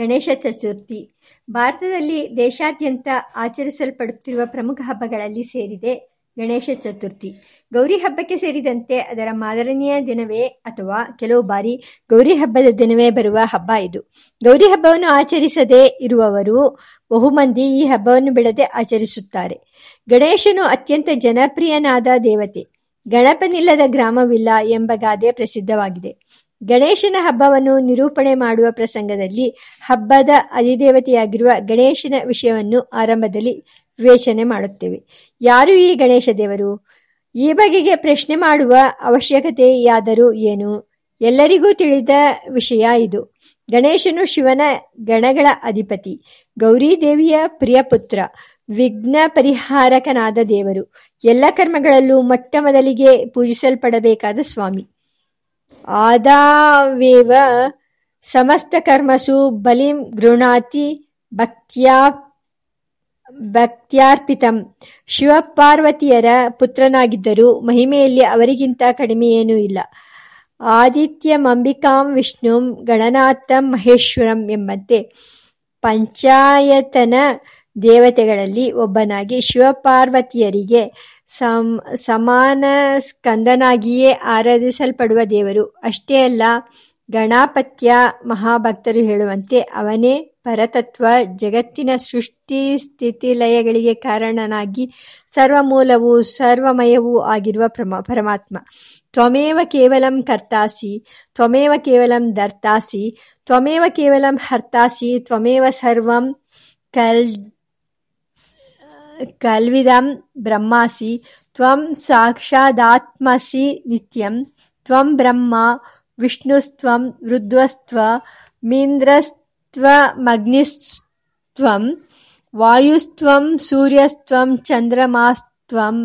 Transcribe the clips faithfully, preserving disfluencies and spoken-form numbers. ಗಣೇಶ ಚತುರ್ಥಿ ಭಾರತದಲ್ಲಿ ದೇಶಾದ್ಯಂತ ಆಚರಿಸಲ್ಪಡುತ್ತಿರುವ ಪ್ರಮುಖ ಹಬ್ಬಗಳಲ್ಲಿ ಸೇರಿದೆ ಗಣೇಶ ಚತುರ್ಥಿ. ಗೌರಿ ಹಬ್ಬಕ್ಕೆ ಸೇರಿದಂತೆ ಅದರ ಮಾದರನೆಯ ದಿನವೇ ಅಥವಾ ಕೆಲವು ಬಾರಿ ಗೌರಿ ಹಬ್ಬದ ದಿನವೇ ಬರುವ ಹಬ್ಬ ಇದು. ಗೌರಿ ಹಬ್ಬವನ್ನು ಆಚರಿಸದೇ ಇರುವವರು ಬಹುಮಂದಿ ಈ ಹಬ್ಬವನ್ನು ಬಿಡದೆ ಆಚರಿಸುತ್ತಾರೆ. ಗಣೇಶನು ಅತ್ಯಂತ ಜನಪ್ರಿಯನಾದ ದೇವತೆ. ಗಣಪನಿಲ್ಲದ ಗ್ರಾಮವಿಲ್ಲ ಎಂಬ ಗಾದೆ ಪ್ರಸಿದ್ಧವಾಗಿದೆ. ಗಣೇಶನ ಹಬ್ಬವನ್ನು ನಿರೂಪಣೆ ಮಾಡುವ ಪ್ರಸಂಗದಲ್ಲಿ ಹಬ್ಬದ ಅಧಿದೇವತೆಯಾಗಿರುವ ಗಣೇಶನ ವಿಷಯವನ್ನು ಆರಂಭದಲ್ಲಿ ವಿವೇಚನೆ ಮಾಡುತ್ತೇವೆ. ಯಾರು ಈ ಗಣೇಶ ದೇವರು? ಈ ಬಗೆಗೆ ಪ್ರಶ್ನೆ ಮಾಡುವ ಅವಶ್ಯಕತೆಯಾದರೂ ಏನು? ಎಲ್ಲರಿಗೂ ತಿಳಿದ ವಿಷಯ ಇದು. ಗಣೇಶನು ಶಿವನ ಗಣಗಳ ಅಧಿಪತಿ, ಗೌರಿ ದೇವಿಯ ಪ್ರಿಯ ಪುತ್ರ, ವಿಘ್ನ ಪರಿಹಾರಕನಾದ ದೇವರು, ಎಲ್ಲ ಕರ್ಮಗಳಲ್ಲೂ ಮೊಟ್ಟ ಮೊದಲಿಗೆ ಪೂಜಿಸಲ್ಪಡಬೇಕಾದ ಸ್ವಾಮಿ. ಆದಾವೇವ ಸಮಸ್ತ ಕರ್ಮಸು ಬಲಿಂ ಗೃಣಾತಿ ಭಕ್ತಿಯಾ ಭಕ್ತ್ಯಾರ್ಪಿತಂ. ಶಿವಪಾರ್ವತಿಯರ ಪುತ್ರನಾಗಿದ್ದರೂ ಮಹಿಮೆಯಲ್ಲಿ ಅವರಿಗಿಂತ ಕಡಿಮೆಯೇನೂ ಇಲ್ಲ. ಆದಿತ್ಯಂ ಅಂಬಿಕಾಂ ವಿಷ್ಣುಂ ಗಣನಾಥಂ ಮಹೇಶ್ವರಂ ಎಂಬಂತೆ ಪಂಚಾಯತನ ದೇವತೆಗಳಲ್ಲಿ ಒಬ್ಬನಾಗಿ ಶಿವಪಾರ್ವತಿಯರಿಗೆ ಸಮ್ ಸಮಾನ ಸ್ಕಂದನಾಗಿಯೇ ಆರಾಧಿಸಲ್ಪಡುವ ದೇವರು. ಅಷ್ಟೇ ಅಲ್ಲ, ಗಣಾಪತ್ಯ ಮಹಾಭಕ್ತರು ಹೇಳುವಂತೆ ಅವನೇ ಪರತತ್ವ, ಜಗತ್ತಿನ ಸೃಷ್ಟಿ ಸ್ಥಿತಿ ಲಯಗಳಿಗೆ ಕಾರಣನಾಗಿ ಸರ್ವಮೂಲವೂ ಸರ್ವಮಯವೂ ಆಗಿರುವ ಪ್ರಮ ಪರಮಾತ್ಮ. ತ್ವಮೇವ ಕೇವಲಂ ಕರ್ತಾಸಿ, ತ್ವಮೇವ ಕೇವಲಂ ದರ್ತಾಸಿ, ತ್ವಮೇವ ಕೇವಲಂ ಹರ್ತಾಸಿ, ತ್ವಮೇವ ಸರ್ವಂ ಕಲ್ ಕಲ್ವಿದಂ ಬ್ರಹ್ಮಾಸಿ, ತ್ವಂ ಸಾಕ್ಷಾದಾತ್ಮಸಿ ನಿತ್ಯಂ, ತ್ವಂ ಬ್ರಹ್ಮ ವಿಷ್ಣುಸ್ತ್ವಂ ರುದ್ರಸ್ತ್ವ ಮೀಂದ್ರಸ್ತ್ವಮಗ್ನಿಸ್ತ್ವಂ ವಾಯುಸ್ತ್ವಂ ಸೂರ್ಯಸ್ತ್ವಂ ಚಂದ್ರಮಾಸ್ತ್ವಂ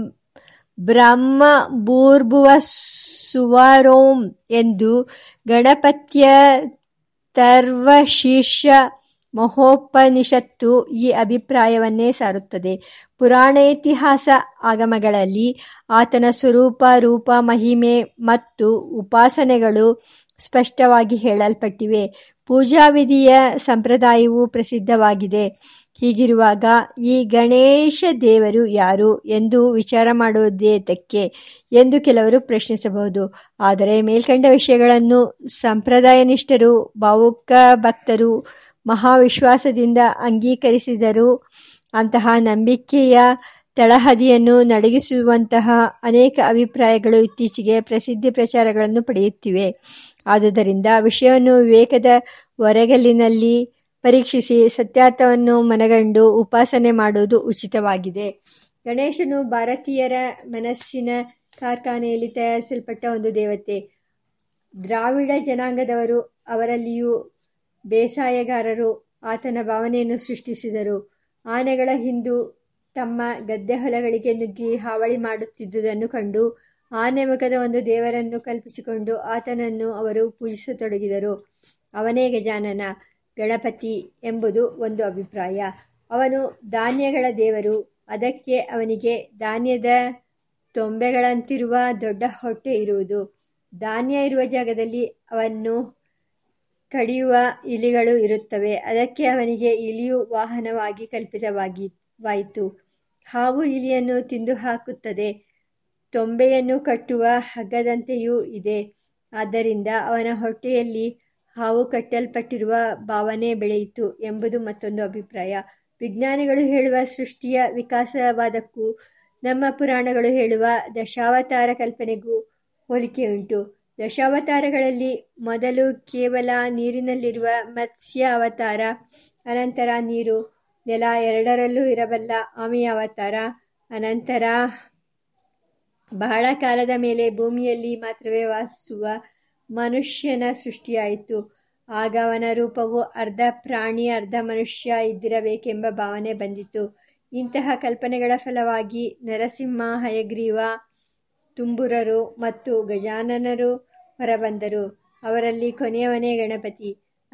ಬ್ರಹ್ಮ ಭೂರ್ಭುವ ಸುವರೋಂ ಎಂದು ಗಣಪತ್ಯ ತರ್ವಶೀರ್ಷ ಮಹೋಪನಿಷತ್ತು ಈ ಅಭಿಪ್ರಾಯವನ್ನೇ ಸಾರುತ್ತದೆ. ಪುರಾಣ ಇತಿಹಾಸ ಆಗಮಗಳಲ್ಲಿ ಆತನ ಸ್ವರೂಪ, ರೂಪ, ಮಹಿಮೆ ಮತ್ತು ಉಪಾಸನೆಗಳು ಸ್ಪಷ್ಟವಾಗಿ ಹೇಳಲ್ಪಟ್ಟಿವೆ. ಪೂಜಾ ವಿಧಿಯ ಸಂಪ್ರದಾಯವೂ ಪ್ರಸಿದ್ಧವಾಗಿದೆ. ಹೀಗಿರುವಾಗ ಈ ಗಣೇಶ ದೇವರು ಯಾರು ಎಂದು ವಿಚಾರ ಮಾಡುವುದೇತಕ್ಕೆ ಎಂದು ಕೆಲವರು ಪ್ರಶ್ನಿಸಬಹುದು. ಆದರೆ ಮೇಲ್ಕಂಡ ವಿಷಯಗಳನ್ನು ಸಂಪ್ರದಾಯನಿಷ್ಠರು, ಭಾವುಕ ಭಕ್ತರು ಮಹಾವಿಶ್ವಾಸದಿಂದ ಅಂಗೀಕರಿಸಿದರೂ ಅಂತಹ ನಂಬಿಕೆಯ ತಳಹದಿಯನ್ನು ನಡಗಿಸುವಂತಹ ಅನೇಕ ಅಭಿಪ್ರಾಯಗಳು ಇತ್ತೀಚೆಗೆ ಪ್ರಸಿದ್ಧಿ ಪ್ರಚಾರಗಳನ್ನು ಪಡೆಯುತ್ತಿವೆ. ಆದುದರಿಂದ ವಿಷಯವನ್ನು ವಿವೇಕದ ಹೊರಗಲಿನಲ್ಲಿ ಪರೀಕ್ಷಿಸಿ ಸತ್ಯಾರ್ಥವನ್ನು ಮನಗಂಡು ಉಪಾಸನೆ ಮಾಡುವುದು ಉಚಿತವಾಗಿದೆ. ಗಣೇಶನು ಭಾರತೀಯರ ಮನಸ್ಸಿನ ಕಾರ್ಖಾನೆಯಲ್ಲಿ ತಯಾರಿಸಲ್ಪಟ್ಟ ಒಂದು ದೇವತೆ. ದ್ರಾವಿಡ ಜನಾಂಗದವರು, ಅವರಲ್ಲಿಯೂ ಬೇಸಾಯಗಾರರು ಆತನ ಭಾವನೆಯನ್ನು ಸೃಷ್ಟಿಸಿದರು. ಆನೆಗಳ ಹಿಂಡು ತಮ್ಮ ಗದ್ದೆ ಹೊಲಗಳಿಗೆ ನುಗ್ಗಿ ಹಾವಳಿ ಮಾಡುತ್ತಿದ್ದುದನ್ನು ಕಂಡು ಆನೆ ಮುಖದ ಒಂದು ದೇವರನ್ನು ಕಲ್ಪಿಸಿಕೊಂಡು ಆತನನ್ನು ಅವರು ಪೂಜಿಸತೊಡಗಿದರು. ಅವನೇ ಗಜಾನನ, ಗಣಪತಿ ಎಂಬುದು ಒಂದು ಅಭಿಪ್ರಾಯ. ಅವನು ಧಾನ್ಯಗಳ ದೇವರು. ಅದಕ್ಕೆ ಅವನಿಗೆ ಧಾನ್ಯದ ತೊಂಬೆಗಳಂತಿರುವ ದೊಡ್ಡ ಹೊಟ್ಟೆ ಇರುವುದು. ಧಾನ್ಯ ಇರುವ ಜಾಗದಲ್ಲಿ ಅವನ್ನು ಕಡಿಯುವ ಇಲಿಗಳು ಇರುತ್ತವೆ. ಅದಕ್ಕೆ ಅವನಿಗೆ ಇಲಿಯು ವಾಹನವಾಗಿ ಕಲ್ಪಿತವಾಗಿ ವಾಯಿತು. ಹಾವು ಇಲಿಯನ್ನು ತಿಂದು ಹಾಕುತ್ತದೆ. ತೊಂಬೆಯನ್ನು ಕಟ್ಟುವ ಹಗ್ಗದಂತೆಯೂ ಇದೆ. ಆದ್ದರಿಂದ ಅವನ ಹೊಟ್ಟೆಯಲ್ಲಿ ಹಾವು ಕಟ್ಟಲ್ಪಟ್ಟಿರುವ ಭಾವನೆ ಬೆಳೆಯಿತು ಎಂಬುದು ಮತ್ತೊಂದು ಅಭಿಪ್ರಾಯ. ವಿಜ್ಞಾನಿಗಳು ಹೇಳುವ ಸೃಷ್ಟಿಯ ವಿಕಾಸವಾದಕ್ಕೂ ನಮ್ಮ ಪುರಾಣಗಳು ಹೇಳುವ ದಶಾವತಾರ ಕಲ್ಪನೆಗೂ ಹೋಲಿಕೆಯುಂಟು. ದಶಾವತಾರಗಳಲ್ಲಿ ಮೊದಲು ಕೇವಲ ನೀರಿನಲ್ಲಿರುವ ಮತ್ಸ್ಯ ಅವತಾರ, ಅನಂತರ ನೀರು ನೆಲ ಎರಡರಲ್ಲೂ ಇರಬಲ್ಲ ಆಮೆಯ ಅವತಾರ, ಅನಂತರ ಬಹಳ ಕಾಲದ ಮೇಲೆ ಭೂಮಿಯಲ್ಲಿ ಮಾತ್ರವೇ ವಾಸಿಸುವ ಮನುಷ್ಯನ ಸೃಷ್ಟಿಯಾಯಿತು. ಆಗ ಅವನ ರೂಪವು ಅರ್ಧ ಪ್ರಾಣಿ ಅರ್ಧ ಮನುಷ್ಯ ಇದ್ದಿರಬೇಕೆಂಬ ಭಾವನೆ ಬಂದಿತು. ಇಂತಹ ಕಲ್ಪನೆಗಳ ಫಲವಾಗಿ ನರಸಿಂಹ, ಹಯಗ್ರೀವ, ತುಂಬುರರು ಮತ್ತು ಗಜಾನನರು ಹೊರಬಂದರು. ಅವರಲ್ಲಿ ಕೊನೆಯವನೇ ಗಣಪತಿ.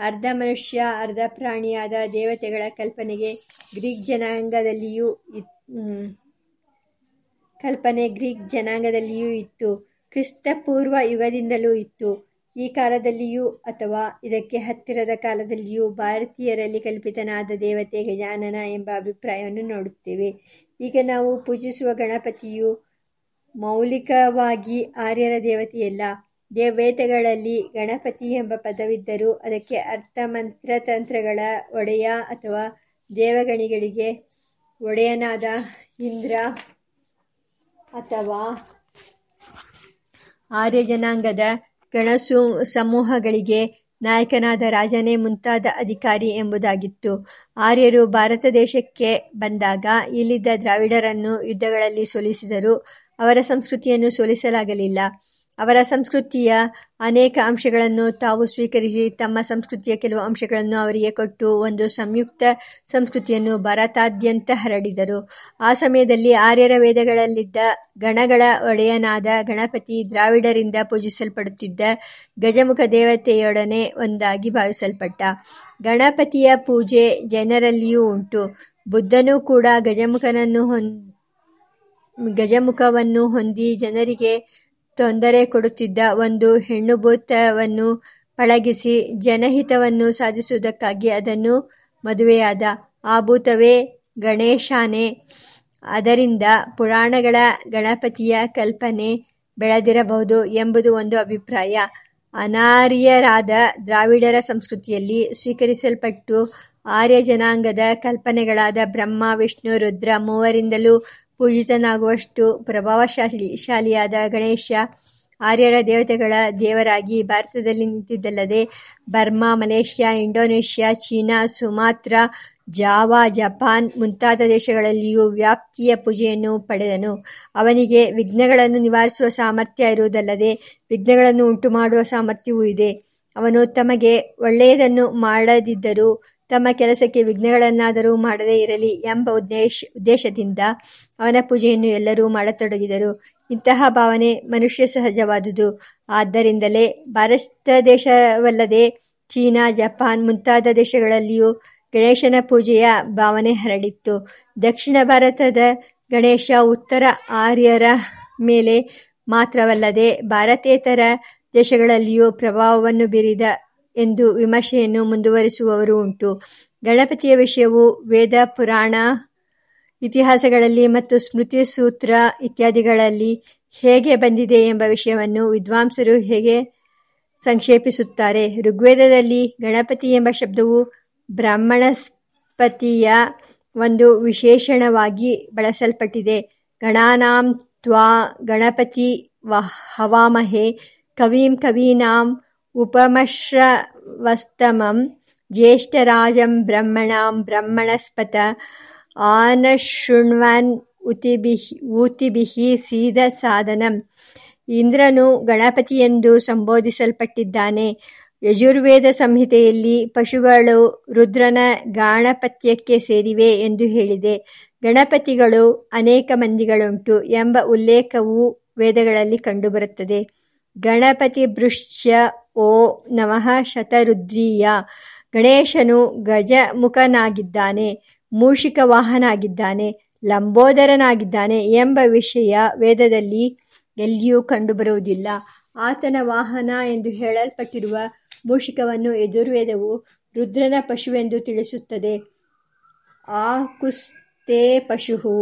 ಅರ್ಧ ಮನುಷ್ಯ ಅರ್ಧ ಪ್ರಾಣಿಯಾದ ದೇವತೆಗಳ ಕಲ್ಪನೆಗೆ ಗ್ರೀಕ್ ಜನಾಂಗದಲ್ಲಿಯೂ ಕಲ್ಪನೆ ಗ್ರೀಕ್ ಜನಾಂಗದಲ್ಲಿಯೂ ಇತ್ತು. ಕ್ರಿಸ್ತಪೂರ್ವ ಯುಗದಿಂದಲೂ ಇತ್ತು. ಈ ಕಾಲದಲ್ಲಿಯೂ ಅಥವಾ ಇದಕ್ಕೆ ಹತ್ತಿರದ ಕಾಲದಲ್ಲಿಯೂ ಭಾರತೀಯರಲ್ಲಿ ಕಲ್ಪಿತನಾದ ದೇವತೆ ಗಜಾನನ ಎಂಬ ಅಭಿಪ್ರಾಯವನ್ನು ನೋಡುತ್ತೇವೆ. ಈಗ ನಾವು ಪೂಜಿಸುವ ಗಣಪತಿಯು ಮೌಲಿಕವಾಗಿ ಆರ್ಯರ ದೇವತೆಯಲ್ಲ. ದೇವೇತೆಗಳಲ್ಲಿ ಗಣಪತಿ ಎಂಬ ಪದವಿದ್ದರೂ ಅದಕ್ಕೆ ಅರ್ಥ ಮಂತ್ರ ತಂತ್ರಗಳ ಒಡೆಯ ಅಥವಾ ದೇವಗಣಿಗಳಿಗೆ ಒಡೆಯನಾದ ಇಂದ್ರ ಅಥವಾ ಆರ್ಯ ಜನಾಂಗದ ಗಣಸು ಸಮೂಹಗಳಿಗೆ ನಾಯಕನಾದ ರಾಜನೇ ಮುಂತಾದ ಅಧಿಕಾರಿ ಎಂಬುದಾಗಿತ್ತು. ಆರ್ಯರು ಭಾರತ ದೇಶಕ್ಕೆ ಬಂದಾಗ ಇಲ್ಲಿದ್ದ ದ್ರಾವಿಡರನ್ನು ಯುದ್ಧಗಳಲ್ಲಿ ಸೋಲಿಸಿದರು. ಅವರ ಸಂಸ್ಕೃತಿಯನ್ನು ಸೋಲಿಸಲಾಗಲಿಲ್ಲ. ಅವರ ಸಂಸ್ಕೃತಿಯ ಅನೇಕ ಅಂಶಗಳನ್ನು ತಾವು ಸ್ವೀಕರಿಸಿ ತಮ್ಮ ಸಂಸ್ಕೃತಿಯ ಕೆಲವು ಅಂಶಗಳನ್ನು ಅವರಿಗೆ ಕೊಟ್ಟು ಒಂದು ಸಂಯುಕ್ತ ಸಂಸ್ಕೃತಿಯನ್ನು ಭಾರತಾದ್ಯಂತ ಹರಡಿದರು. ಆ ಸಮಯದಲ್ಲಿ ಆರ್ಯರ ವೇದಗಳಲ್ಲಿದ್ದ ಗಣಗಳ ಒಡೆಯನಾದ ಗಣಪತಿ ದ್ರಾವಿಡರಿಂದ ಪೂಜಿಸಲ್ಪಡುತ್ತಿದ್ದ ಗಜಮುಖ ದೇವತೆಯೊಡನೆ ಒಂದಾಗಿ ಭಾವಿಸಲ್ಪಟ್ಟ. ಗಣಪತಿಯ ಪೂಜೆ ಜನರಲ್ಲಿಯೂ ಉಂಟು. ಬುದ್ಧನೂ ಕೂಡ ಗಜಮುಖನನ್ನು ಗಜಮುಖವನ್ನು ಹೊಂದಿ ಜನರಿಗೆ ತೊಂದರೆ ಕೊಡುತ್ತಿದ್ದ ಒಂದು ಹೆಣ್ಣುಭೂತವನ್ನು ಪಳಗಿಸಿ ಜನಹಿತವನ್ನು ಸಾಧಿಸುವುದಕ್ಕಾಗಿ ಅದನ್ನು ಮದುವೆಯಾದ. ಆ ಭೂತವೇ ಗಣೇಶನೇ. ಅದರಿಂದ ಪುರಾಣಗಳ ಗಣಪತಿಯ ಕಲ್ಪನೆ ಬೆಳೆದಿರಬಹುದು ಎಂಬುದು ಒಂದು ಅಭಿಪ್ರಾಯ. ಅನಾರ್ಯರಾದ ದ್ರಾವಿಡರ ಸಂಸ್ಕೃತಿಯಲ್ಲಿ ಸ್ವೀಕರಿಸಲ್ಪಟ್ಟು ಆರ್ಯ ಜನಾಂಗದ ಕಲ್ಪನೆಗಳಾದ ಬ್ರಹ್ಮ, ವಿಷ್ಣು, ರುದ್ರ ಮೂವರಿಂದಲೂ ಪೂಜಿತನಾಗುವಷ್ಟು ಪ್ರಭಾವಶಾಲಿ ಶಾಲಿಯಾದ ಗಣೇಶ ಆರ್ಯರ ದೇವತೆಗಳ ದೇವರಾಗಿ ಭಾರತದಲ್ಲಿ ನಿಂತಿದ್ದಲ್ಲದೆ ಬರ್ಮಾ, ಮಲೇಷ್ಯಾ, ಇಂಡೋನೇಷ್ಯಾ, ಚೀನಾ, ಸುಮಾತ್ರಾ, ಜಾವಾ, ಜಪಾನ್ ಮುಂತಾದ ದೇಶಗಳಲ್ಲಿಯೂ ವ್ಯಾಪ್ತಿಯ ಪೂಜೆಯನ್ನು ಪಡೆದನು. ಅವನಿಗೆ ವಿಘ್ನಗಳನ್ನು ನಿವಾರಿಸುವ ಸಾಮರ್ಥ್ಯ ಇರುವುದಲ್ಲದೆ ವಿಘ್ನಗಳನ್ನು ಉಂಟು ಮಾಡುವ ಸಾಮರ್ಥ್ಯವೂ ಇದೆ. ಅವನು ತಮಗೆ ಒಳ್ಳೆಯದನ್ನು ಮಾಡದಿದ್ದರೂ ತಮ್ಮ ಕೆಲಸಕ್ಕೆ ವಿಘ್ನಗಳನ್ನಾದರೂ ಮಾಡದೇ ಇರಲಿ ಎಂಬ ಉದ್ದೇಶ ಉದ್ದೇಶದಿಂದ ಅವನ ಪೂಜೆಯನ್ನು ಎಲ್ಲರೂ ಮಾಡತೊಡಗಿದರು. ಇಂತಹ ಭಾವನೆ ಮನುಷ್ಯ ಸಹಜವಾದುದು. ಆದ್ದರಿಂದಲೇ ಭಾರತ ದೇಶವಲ್ಲದೆ ಚೀನಾ, ಜಪಾನ್ ಮುಂತಾದ ದೇಶಗಳಲ್ಲಿಯೂ ಗಣೇಶನ ಪೂಜೆಯ ಭಾವನೆ ಹರಡಿತ್ತು. ದಕ್ಷಿಣ ಭಾರತದ ಗಣೇಶ ಉತ್ತರ ಆರ್ಯರ ಮೇಲೆ ಮಾತ್ರವಲ್ಲದೆ ಭಾರತೇತರ ದೇಶಗಳಲ್ಲಿಯೂ ಪ್ರಭಾವವನ್ನು ಬೀರಿದ ಎಂದು ವಿಮರ್ಶೆಯನ್ನು ಮುಂದುವರಿಸುವವರು ಉಂಟು. ಗಣಪತಿಯ ವಿಷಯವು ವೇದ, ಪುರಾಣ, ಇತಿಹಾಸಗಳಲ್ಲಿ ಮತ್ತು ಸ್ಮೃತಿ ಸೂತ್ರ ಇತ್ಯಾದಿಗಳಲ್ಲಿ ಹೇಗೆ ಬಂದಿದೆ ಎಂಬ ವಿಷಯವನ್ನು ವಿದ್ವಾಂಸರು ಹೇಗೆ ಸಂಕ್ಷೇಪಿಸುತ್ತಾರೆ. ಋಗ್ವೇದದಲ್ಲಿ ಗಣಪತಿ ಎಂಬ ಶಬ್ದವು ಬ್ರಾಹ್ಮಣಸ್ಪತಿಯ ಒಂದು ವಿಶೇಷಣವಾಗಿ ಬಳಸಲ್ಪಟ್ಟಿದೆ. ಗಣಾನಾಂ ತ್ವಾ ಗಣಪತಿ ಹವಾಮಹೇ ಕವೀಂ ಕವೀನಾಂ ಉಪಮಶ್ರವಸ್ತಮಂ ಜ್ಯೇಷ್ಠರಾಜಂ ಬ್ರಹ್ಮಣಾಂ ಬ್ರಹ್ಮಣಸ್ಪತ ಆನಶೃಣ್ವನ್ ಉತಿಬಿಹಿ ಊತಿಬಿಹಿ ಸೀದ ಸಾಧನಂ. ಇಂದ್ರನು ಗಣಪತಿಯೆಂದು ಸಂಬೋಧಿಸಲ್ಪಟ್ಟಿದ್ದಾನೆ. ಯಜುರ್ವೇದ ಸಂಹಿತೆಯಲ್ಲಿ ಪಶುಗಳು ರುದ್ರನ ಗಾಣಪತ್ಯಕ್ಕೆ ಸೇರಿವೆ ಎಂದು ಹೇಳಿದೆ. ಗಣಪತಿಗಳು ಅನೇಕ ಮಂದಿಗಳುಂಟು ಎಂಬ ಉಲ್ಲೇಖವು ವೇದಗಳಲ್ಲಿ ಕಂಡುಬರುತ್ತದೆ. ಗಣಪತಿ ಬೃಶ್ಚ್ಯ ಓ ನಮಃ ಶತರುದ್ರೀಯ. ಗಣೇಶನು ಗಜಮುಖನಾಗಿದ್ದಾನೆ, ಮೂಷಿಕ ವಾಹನಾಗಿದ್ದಾನೆ, ಲಂಬೋದರನಾಗಿದ್ದಾನೆ ಎಂಬ ವಿಷಯ ವೇದದಲ್ಲಿ ಎಲ್ಲಿಯೂ ಕಂಡುಬರುವುದಿಲ್ಲ. ಆತನ ವಾಹನ ಎಂದು ಹೇಳಲ್ಪಟ್ಟಿರುವ ಮೂಷಿಕವನ್ನು ಯಜುರ್ವೇದವು ರುದ್ರನ ಪಶುವೆಂದು ತಿಳಿಸುತ್ತದೆ. ಆ ಕುಸ್ತೇ ಪಶುಹು.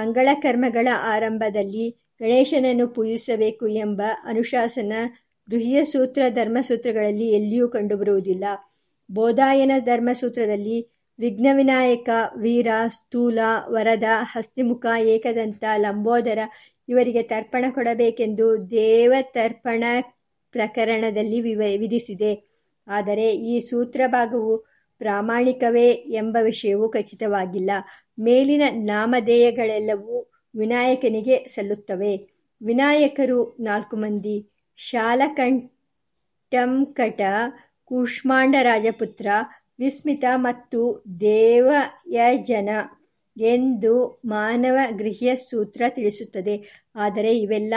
ಮಂಗಳ ಕರ್ಮಗಳ ಆರಂಭದಲ್ಲಿ ಗಣೇಶನನ್ನು ಪೂಜಿಸಬೇಕು ಎಂಬ ಅನುಶಾಸನ ಗೃಹ್ಯ ಸೂತ್ರ ಧರ್ಮಸೂತ್ರಗಳಲ್ಲಿ ಎಲ್ಲಿಯೂ ಕಂಡುಬರುವುದಿಲ್ಲ. ಬೋಧಾಯನ ಧರ್ಮಸೂತ್ರದಲ್ಲಿ ವಿಘ್ನವಿನಾಯಕ, ವೀರ, ಸ್ಥೂಲ, ವರದ, ಹಸ್ತಿಮುಖ, ಏಕದಂತ, ಲಂಬೋದರ ಇವರಿಗೆ ತರ್ಪಣ ಕೊಡಬೇಕೆಂದು ದೇವತರ್ಪಣ ಪ್ರಕರಣದಲ್ಲಿ ವಿವ ವಿಧಿಸಿದೆ. ಆದರೆ ಈ ಸೂತ್ರ ಭಾಗವು ಪ್ರಾಮಾಣಿಕವೇ ಎಂಬ ವಿಷಯವು ಖಚಿತವಾಗಿಲ್ಲ. ಮೇಲಿನ ನಾಮಧೇಯಗಳೆಲ್ಲವೂ ವಿನಾಯಕನಿಗೆ ಸಲ್ಲುತ್ತವೆ. ವಿನಾಯಕರು ನಾಲ್ಕು ಮಂದಿ: ಶಾಲಕಂಠಂಕಟ, ಕೂಷ್ಮಾಂಡ ರಾಜಪುತ್ರ, ವಿಸ್ಮಿತ ಮತ್ತು ದೇವಯಜನ ಎಂದು ಮಾನವ ಗೃಹ್ಯ ಸೂತ್ರ ತಿಳಿಸುತ್ತದೆ. ಆದರೆ ಇವೆಲ್ಲ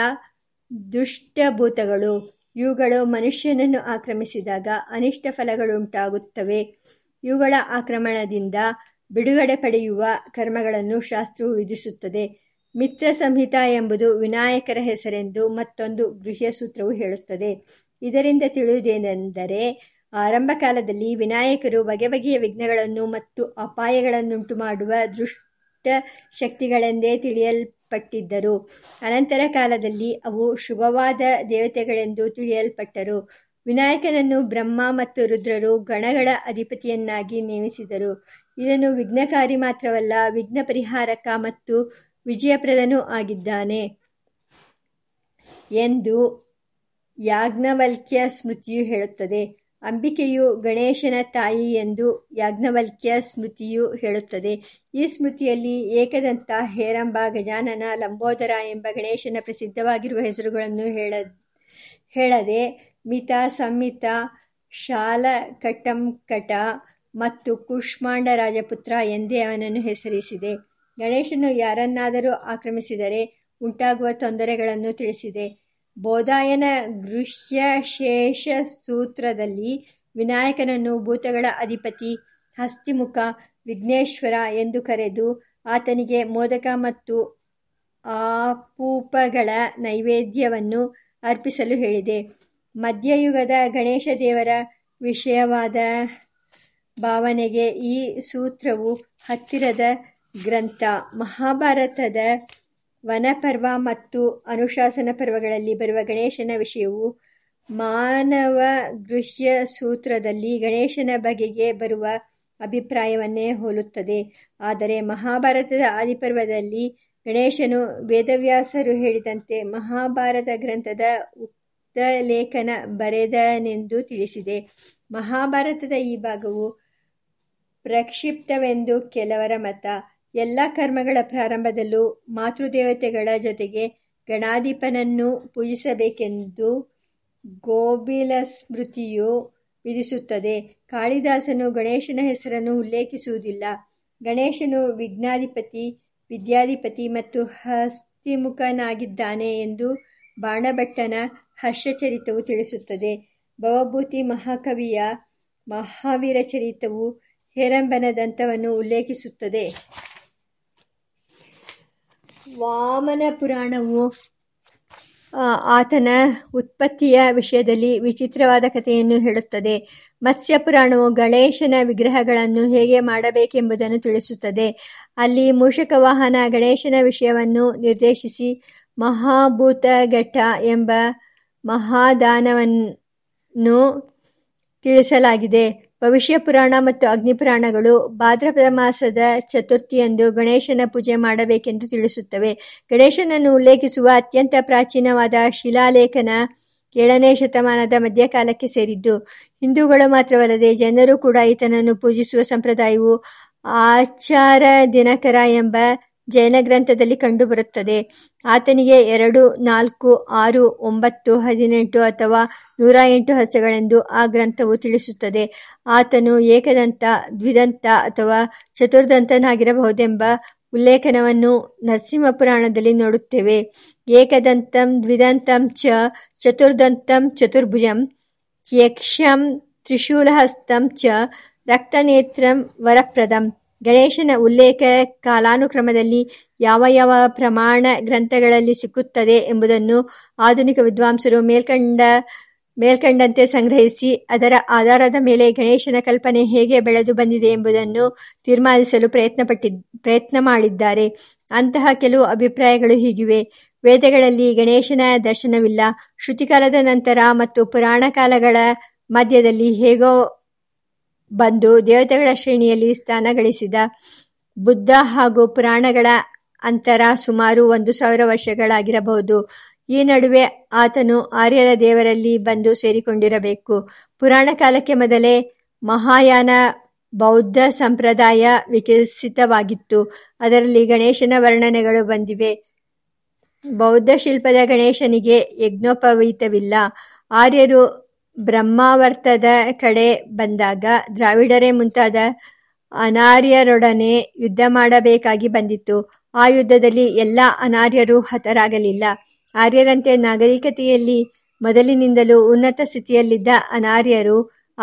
ದುಷ್ಟಭೂತಗಳು. ಇವುಗಳು ಮನುಷ್ಯನನ್ನು ಆಕ್ರಮಿಸಿದಾಗ ಅನಿಷ್ಟ ಫಲಗಳುಂಟಾಗುತ್ತವೆ. ಇವುಗಳ ಆಕ್ರಮಣದಿಂದ ಬಿಡುಗಡೆ ಪಡೆಯುವ ಕರ್ಮಗಳನ್ನು ಶಾಸ್ತ್ರವು ವಿಧಿಸುತ್ತದೆ. ಮಿತ್ರ ಸಂಹಿತ ಎಂಬುದು ವಿನಾಯಕರ ಹೆಸರೆಂದು ಮತ್ತೊಂದು ಗೃಹ್ಯ ಸೂತ್ರವು ಹೇಳುತ್ತದೆ. ಇದರಿಂದ ತಿಳಿಯುವುದೇನೆಂದರೆ, ಆರಂಭ ಕಾಲದಲ್ಲಿ ವಿನಾಯಕರು ಬಗೆ ಬಗೆಯ ವಿಘ್ನಗಳನ್ನು ಮತ್ತು ಅಪಾಯಗಳನ್ನುಂಟು ಮಾಡುವ ದುಷ್ಟ ಶಕ್ತಿಗಳೆಂದೇ ತಿಳಿಯಲ್ಪಟ್ಟಿದ್ದರು. ಅನಂತರ ಕಾಲದಲ್ಲಿ ಅವು ಶುಭವಾದ ದೇವತೆಗಳೆಂದು ತಿಳಿಯಲ್ಪಟ್ಟರು. ವಿನಾಯಕನನ್ನು ಬ್ರಹ್ಮ ಮತ್ತು ರುದ್ರರು ಗಣಗಳ ಅಧಿಪತಿಯನ್ನಾಗಿ ನೇಮಿಸಿದರು. ಇದನ್ನು ವಿಘ್ನಕಾರಿ ಮಾತ್ರವಲ್ಲ, ವಿಘ್ನ ಪರಿಹಾರಕ ಮತ್ತು ವಿಜಯಪ್ರದನೂ ಆಗಿದ್ದಾನೆ ಎಂದು ಯಾಜ್ಞವಲ್ಕ್ಯ ಸ್ಮೃತಿಯು ಹೇಳುತ್ತದೆ. ಅಂಬಿಕೆಯು ಗಣೇಶನ ತಾಯಿ ಎಂದು ಯಾಜ್ಞವಲ್ಕ್ಯ ಸ್ಮೃತಿಯು ಹೇಳುತ್ತದೆ. ಈ ಸ್ಮೃತಿಯಲ್ಲಿ ಏಕದಂತ, ಹೇರಂಬ, ಗಜಾನನ, ಲಂಬೋದರ ಎಂಬ ಗಣೇಶನ ಪ್ರಸಿದ್ಧವಾಗಿರುವ ಹೆಸರುಗಳನ್ನು ಹೇಳ ಹೇಳದೆ ಮಿತ, ಸಂಹಿತ, ಶಾಲಕಟಂಕಟ ಮತ್ತು ಕುಷ್ಮಾಂಡ ರಾಜಪುತ್ರ ಎಂದೇ ಅವನನ್ನು ಹೆಸರಿಸಿದೆ. ಗಣೇಶನು ಯಾರನ್ನಾದರೂ ಆಕ್ರಮಿಸಿದರೆ ಉಂಟಾಗುವ ತೊಂದರೆಗಳನ್ನು ತಿಳಿಸಿದೆ. ಬೋಧಾಯನ ಗೃಹ್ಯ ಶೇಷ ಸೂತ್ರದಲ್ಲಿ ವಿನಾಯಕನನ್ನು ಭೂತಗಳ ಅಧಿಪತಿ, ಹಸ್ತಿಮುಖ, ವಿಘ್ನೇಶ್ವರ ಎಂದು ಕರೆದು ಆತನಿಗೆ ಮೋದಕ ಮತ್ತು ಆಪೂಪಗಳ ನೈವೇದ್ಯವನ್ನು ಅರ್ಪಿಸಲು ಹೇಳಿದೆ. ಮಧ್ಯಯುಗದ ಗಣೇಶ ದೇವರ ವಿಷಯವಾದ ಭಾವನೆಗೆ ಈ ಸೂತ್ರವು ಹತ್ತಿರದ ಗ್ರಂಥ. ಮಹಾಭಾರತದ ವನಪರ್ವ ಮತ್ತು ಅನುಶಾಸನ ಪರ್ವಗಳಲ್ಲಿ ಬರುವ ಗಣೇಶನ ವಿಷಯವು ಮಾನವ ಗೃಹ್ಯ ಸೂತ್ರದಲ್ಲಿ ಗಣೇಶನ ಬಗೆಗೆ ಬರುವ ಅಭಿಪ್ರಾಯವನ್ನೇ ಹೋಲುತ್ತದೆ. ಆದರೆ ಮಹಾಭಾರತದ ಆದಿಪರ್ವದಲ್ಲಿ ಗಣೇಶನು ವೇದವ್ಯಾಸರು ಹೇಳಿದಂತೆ ಮಹಾಭಾರತ ಗ್ರಂಥದ ಉಕ್ತ ಲೇಖನ ಬರೆದನೆಂದು ತಿಳಿಸಿದೆ. ಮಹಾಭಾರತದ ಈ ಭಾಗವು ಪ್ರಕ್ಷಿಪ್ತವೆಂದು ಕೆಲವರ ಮತ. ಎಲ್ಲ ಕರ್ಮಗಳ ಪ್ರಾರಂಭದಲ್ಲೂ ಮಾತೃದೇವತೆಗಳ ಜೊತೆಗೆ ಗಣಾಧಿಪನನ್ನು ಪೂಜಿಸಬೇಕೆಂದು ಗೋಬಿಲ ಸ್ಮೃತಿಯು ವಿಧಿಸುತ್ತದೆ. ಕಾಳಿದಾಸನು ಗಣೇಶನ ಹೆಸರನ್ನು ಉಲ್ಲೇಖಿಸುವುದಿಲ್ಲ. ಗಣೇಶನು ವಿಘ್ನಾಧಿಪತಿ, ವಿದ್ಯಾಧಿಪತಿ ಮತ್ತು ಹಸ್ತಿಮುಖನಾಗಿದ್ದಾನೆ ಎಂದು ಬಾಣಭಟ್ಟನ ಹರ್ಷಚರಿತವು ತಿಳಿಸುತ್ತದೆ. ಭವಭೂತಿ ಮಹಾಕವಿಯ ಮಹಾವೀರ ಚರಿತವು ಹೇರಂಬನ ದಂತವನ್ನು ಉಲ್ಲೇಖಿಸುತ್ತದೆ. ವಾಮನ ಪುರಾಣವು ಆತನ ಉತ್ಪತ್ತಿಯ ವಿಷಯದಲ್ಲಿ ವಿಚಿತ್ರವಾದ ಕಥೆಯನ್ನು ಹೇಳುತ್ತದೆ. ಮತ್ಸ್ಯ ಪುರಾಣವು ಗಣೇಶನ ವಿಗ್ರಹಗಳನ್ನು ಹೇಗೆ ಮಾಡಬೇಕೆಂಬುದನ್ನು ತಿಳಿಸುತ್ತದೆ. ಅಲ್ಲಿ ಮೂಷಕ ವಾಹನ ಗಣೇಶನ ವಿಷಯವನ್ನು ನಿರ್ದೇಶಿಸಿ ಮಹಾಭೂತಘಟ ಎಂಬ ಮಹಾದಾನವನ್ನು ತಿಳಿಸಲಾಗಿದೆ. ಭವಿಷ್ಯ ಪುರಾಣ ಮತ್ತು ಅಗ್ನಿಪುರಾಣಗಳು ಭಾದ್ರಪದ ಮಾಸದ ಚತುರ್ಥಿಯಂದು ಗಣೇಶನ ಪೂಜೆ ಮಾಡಬೇಕೆಂದು ತಿಳಿಸುತ್ತವೆ. ಗಣೇಶನನ್ನು ಉಲ್ಲೇಖಿಸುವ ಅತ್ಯಂತ ಪ್ರಾಚೀನವಾದ ಶಿಲಾಲೇಖನ ಏಳನೇ ಶತಮಾನದ ಮಧ್ಯಕಾಲಕ್ಕೆ ಸೇರಿದ್ದು. ಹಿಂದೂಗಳು ಮಾತ್ರವಲ್ಲದೆ ಜನರು ಕೂಡ ಈತನನ್ನು ಪೂಜಿಸುವ ಸಂಪ್ರದಾಯವು ಆಚಾರ ದಿನಕರ ಎಂಬ ಜೈನ ಗ್ರಂಥದಲ್ಲಿ ಕಂಡುಬರುತ್ತದೆ. ಆತನಿಗೆ ಎರಡು, ನಾಲ್ಕು, ಆರು, ಒಂಬತ್ತು, ಹದಿನೆಂಟು ಅಥವಾ ನೂರ ಎಂಟು ಹಸ್ತಗಳೆಂದು ಆ ಗ್ರಂಥವು ತಿಳಿಸುತ್ತದೆ. ಆತನು ಏಕದಂತ, ದ್ವಿದಂತ ಅಥವಾ ಚತುರ್ದಂತನಾಗಿರಬಹುದೆಂಬ ಉಲ್ಲೇಖನವನ್ನು ನರಸಿಂಹ ಪುರಾಣದಲ್ಲಿ ನೋಡುತ್ತೇವೆ. ಏಕದಂತಂ ದ್ವಿದಂತಂ ಚ ಚತುರ್ದಂತಂ ಚತುರ್ಭುಜಂ ಯಕ್ಷಂ ತ್ರಿಶೂಲಹಸ್ತಂ ಚ ರಕ್ತನೇತ್ರಂ ವರಪ್ರದಂ. ಗಣೇಶನ ಉಲ್ಲೇಖ ಕಾಲಾನುಕ್ರಮದಲ್ಲಿ ಯಾವ ಯಾವ ಪ್ರಮಾಣ ಗ್ರಂಥಗಳಲ್ಲಿ ಸಿಕ್ಕುತ್ತದೆ ಎಂಬುದನ್ನು ಆಧುನಿಕ ವಿದ್ವಾಂಸರು ಮೇಲ್ಕಂಡ ಮೇಲ್ಕಂಡಂತೆ ಸಂಗ್ರಹಿಸಿ ಅದರ ಆಧಾರದ ಮೇಲೆ ಗಣೇಶನ ಕಲ್ಪನೆ ಹೇಗೆ ಬೆಳೆದು ಬಂದಿದೆ ಎಂಬುದನ್ನು ತೀರ್ಮಾನಿಸಲು ಪ್ರಯತ್ನಪಟ್ಟಿ ಪ್ರಯತ್ನ ಮಾಡಿದ್ದಾರೆ. ಅಂತಹ ಕೆಲವು ಅಭಿಪ್ರಾಯಗಳು ಹೀಗಿವೆ: ವೇದಗಳಲ್ಲಿ ಗಣೇಶನ ದರ್ಶನವಿಲ್ಲ. ಶ್ರುತಿಕಾಲದ ನಂತರ ಮತ್ತು ಪುರಾಣ ಕಾಲಗಳ ಮಧ್ಯದಲ್ಲಿ ಹೇಗೋ ಬಂದು ದೇವತೆಗಳ ಶ್ರೇಣಿಯಲ್ಲಿ ಸ್ಥಾನ ಗಳಿಸಿದ ಬುದ್ಧ ಹಾಗೂ ಪುರಾಣಗಳ ಅಂತರ ಸುಮಾರು ಒಂದು ಸಾವಿರ ವರ್ಷಗಳಾಗಿರಬಹುದು. ಈ ನಡುವೆ ಆತನು ಆರ್ಯರ ದೇವರಲ್ಲಿ ಬಂದು ಸೇರಿಕೊಂಡಿರಬೇಕು. ಪುರಾಣ ಕಾಲಕ್ಕೆ ಮೊದಲೇ ಮಹಾಯಾನ ಬೌದ್ಧ ಸಂಪ್ರದಾಯ ವಿಕಸಿತವಾಗಿತ್ತು. ಅದರಲ್ಲಿ ಗಣೇಶನ ವರ್ಣನೆಗಳು ಬಂದಿವೆ. ಬೌದ್ಧ ಶಿಲ್ಪದ ಗಣೇಶನಿಗೆ ಯಜ್ಞೋಪವೀತವಿಲ್ಲ. ಆರ್ಯರು ಬ್ರಹ್ಮಾವರ್ತದ ಕಡೆ ಬಂದಾಗ ದ್ರಾವಿಡರೇ ಮುಂತಾದ ಅನಾರ್ಯರೊಡನೆ ಯುದ್ಧ ಮಾಡಬೇಕಾಗಿ ಬಂದಿತ್ತು. ಆ ಯುದ್ಧದಲ್ಲಿ ಎಲ್ಲ ಅನಾರ್ಯರು ಹತರಾಗಲಿಲ್ಲ. ಆರ್ಯರಂತೆ ನಾಗರಿಕತೆಯಲ್ಲಿ ಮೊದಲಿನಿಂದಲೂ ಉನ್ನತ ಸ್ಥಿತಿಯಲ್ಲಿದ್ದ ಅನಾರ್ಯರು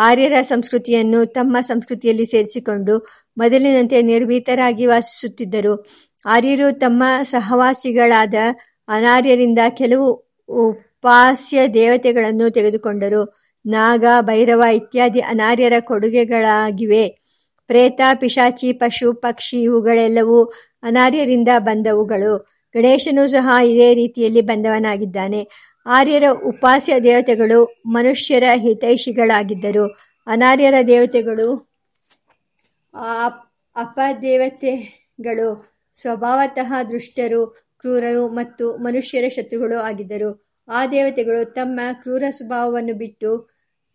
ಆರ್ಯರ ಸಂಸ್ಕೃತಿಯನ್ನು ತಮ್ಮ ಸಂಸ್ಕೃತಿಯಲ್ಲಿ ಸೇರಿಸಿಕೊಂಡು ಮೊದಲಿನಂತೆ ನಿರ್ಭೀತರಾಗಿ ವಾಸಿಸುತ್ತಿದ್ದರು. ಆರ್ಯರು ತಮ್ಮ ಸಹವಾಸಿಗಳಾದ ಅನಾರ್ಯರಿಂದ ಕೆಲವು ಪಾಶ್ಯ ದೇವತೆಗಳನ್ನು ತೆಗೆದುಕೊಂಡರು. ನಾಗ, ಭೈರವ ಇತ್ಯಾದಿ ಅನಾರ್ಯರ ಕೊಡುಗೆಗಳಾಗಿವೆ. ಪ್ರೇತ, ಪಿಶಾಚಿ, ಪಶು, ಪಕ್ಷಿ ಇವುಗಳೆಲ್ಲವೂ ಅನಾರ್ಯರಿಂದ ಬಂದವುಗಳು. ಗಣೇಶನೂ ಸಹ ಇದೇ ರೀತಿಯಲ್ಲಿ ಬಂದವನಾಗಿದ್ದಾನೆ. ಆರ್ಯರ ಉಪಾಸ್ಯ ದೇವತೆಗಳು ಮನುಷ್ಯರ ಹಿತೈಷಿಗಳಾಗಿದ್ದರು. ಅನಾರ್ಯರ ದೇವತೆಗಳು ಅಪದೇವತೆಗಳು, ಸ್ವಭಾವತಃ ದುಷ್ಟರು, ಕ್ರೂರರು ಮತ್ತು ಮನುಷ್ಯರ ಶತ್ರುಗಳು ಆಗಿದ್ದರು. ಆ ದೇವತೆಗಳು ತಮ್ಮ ಕ್ರೂರ ಸ್ವಭಾವವನ್ನು ಬಿಟ್ಟು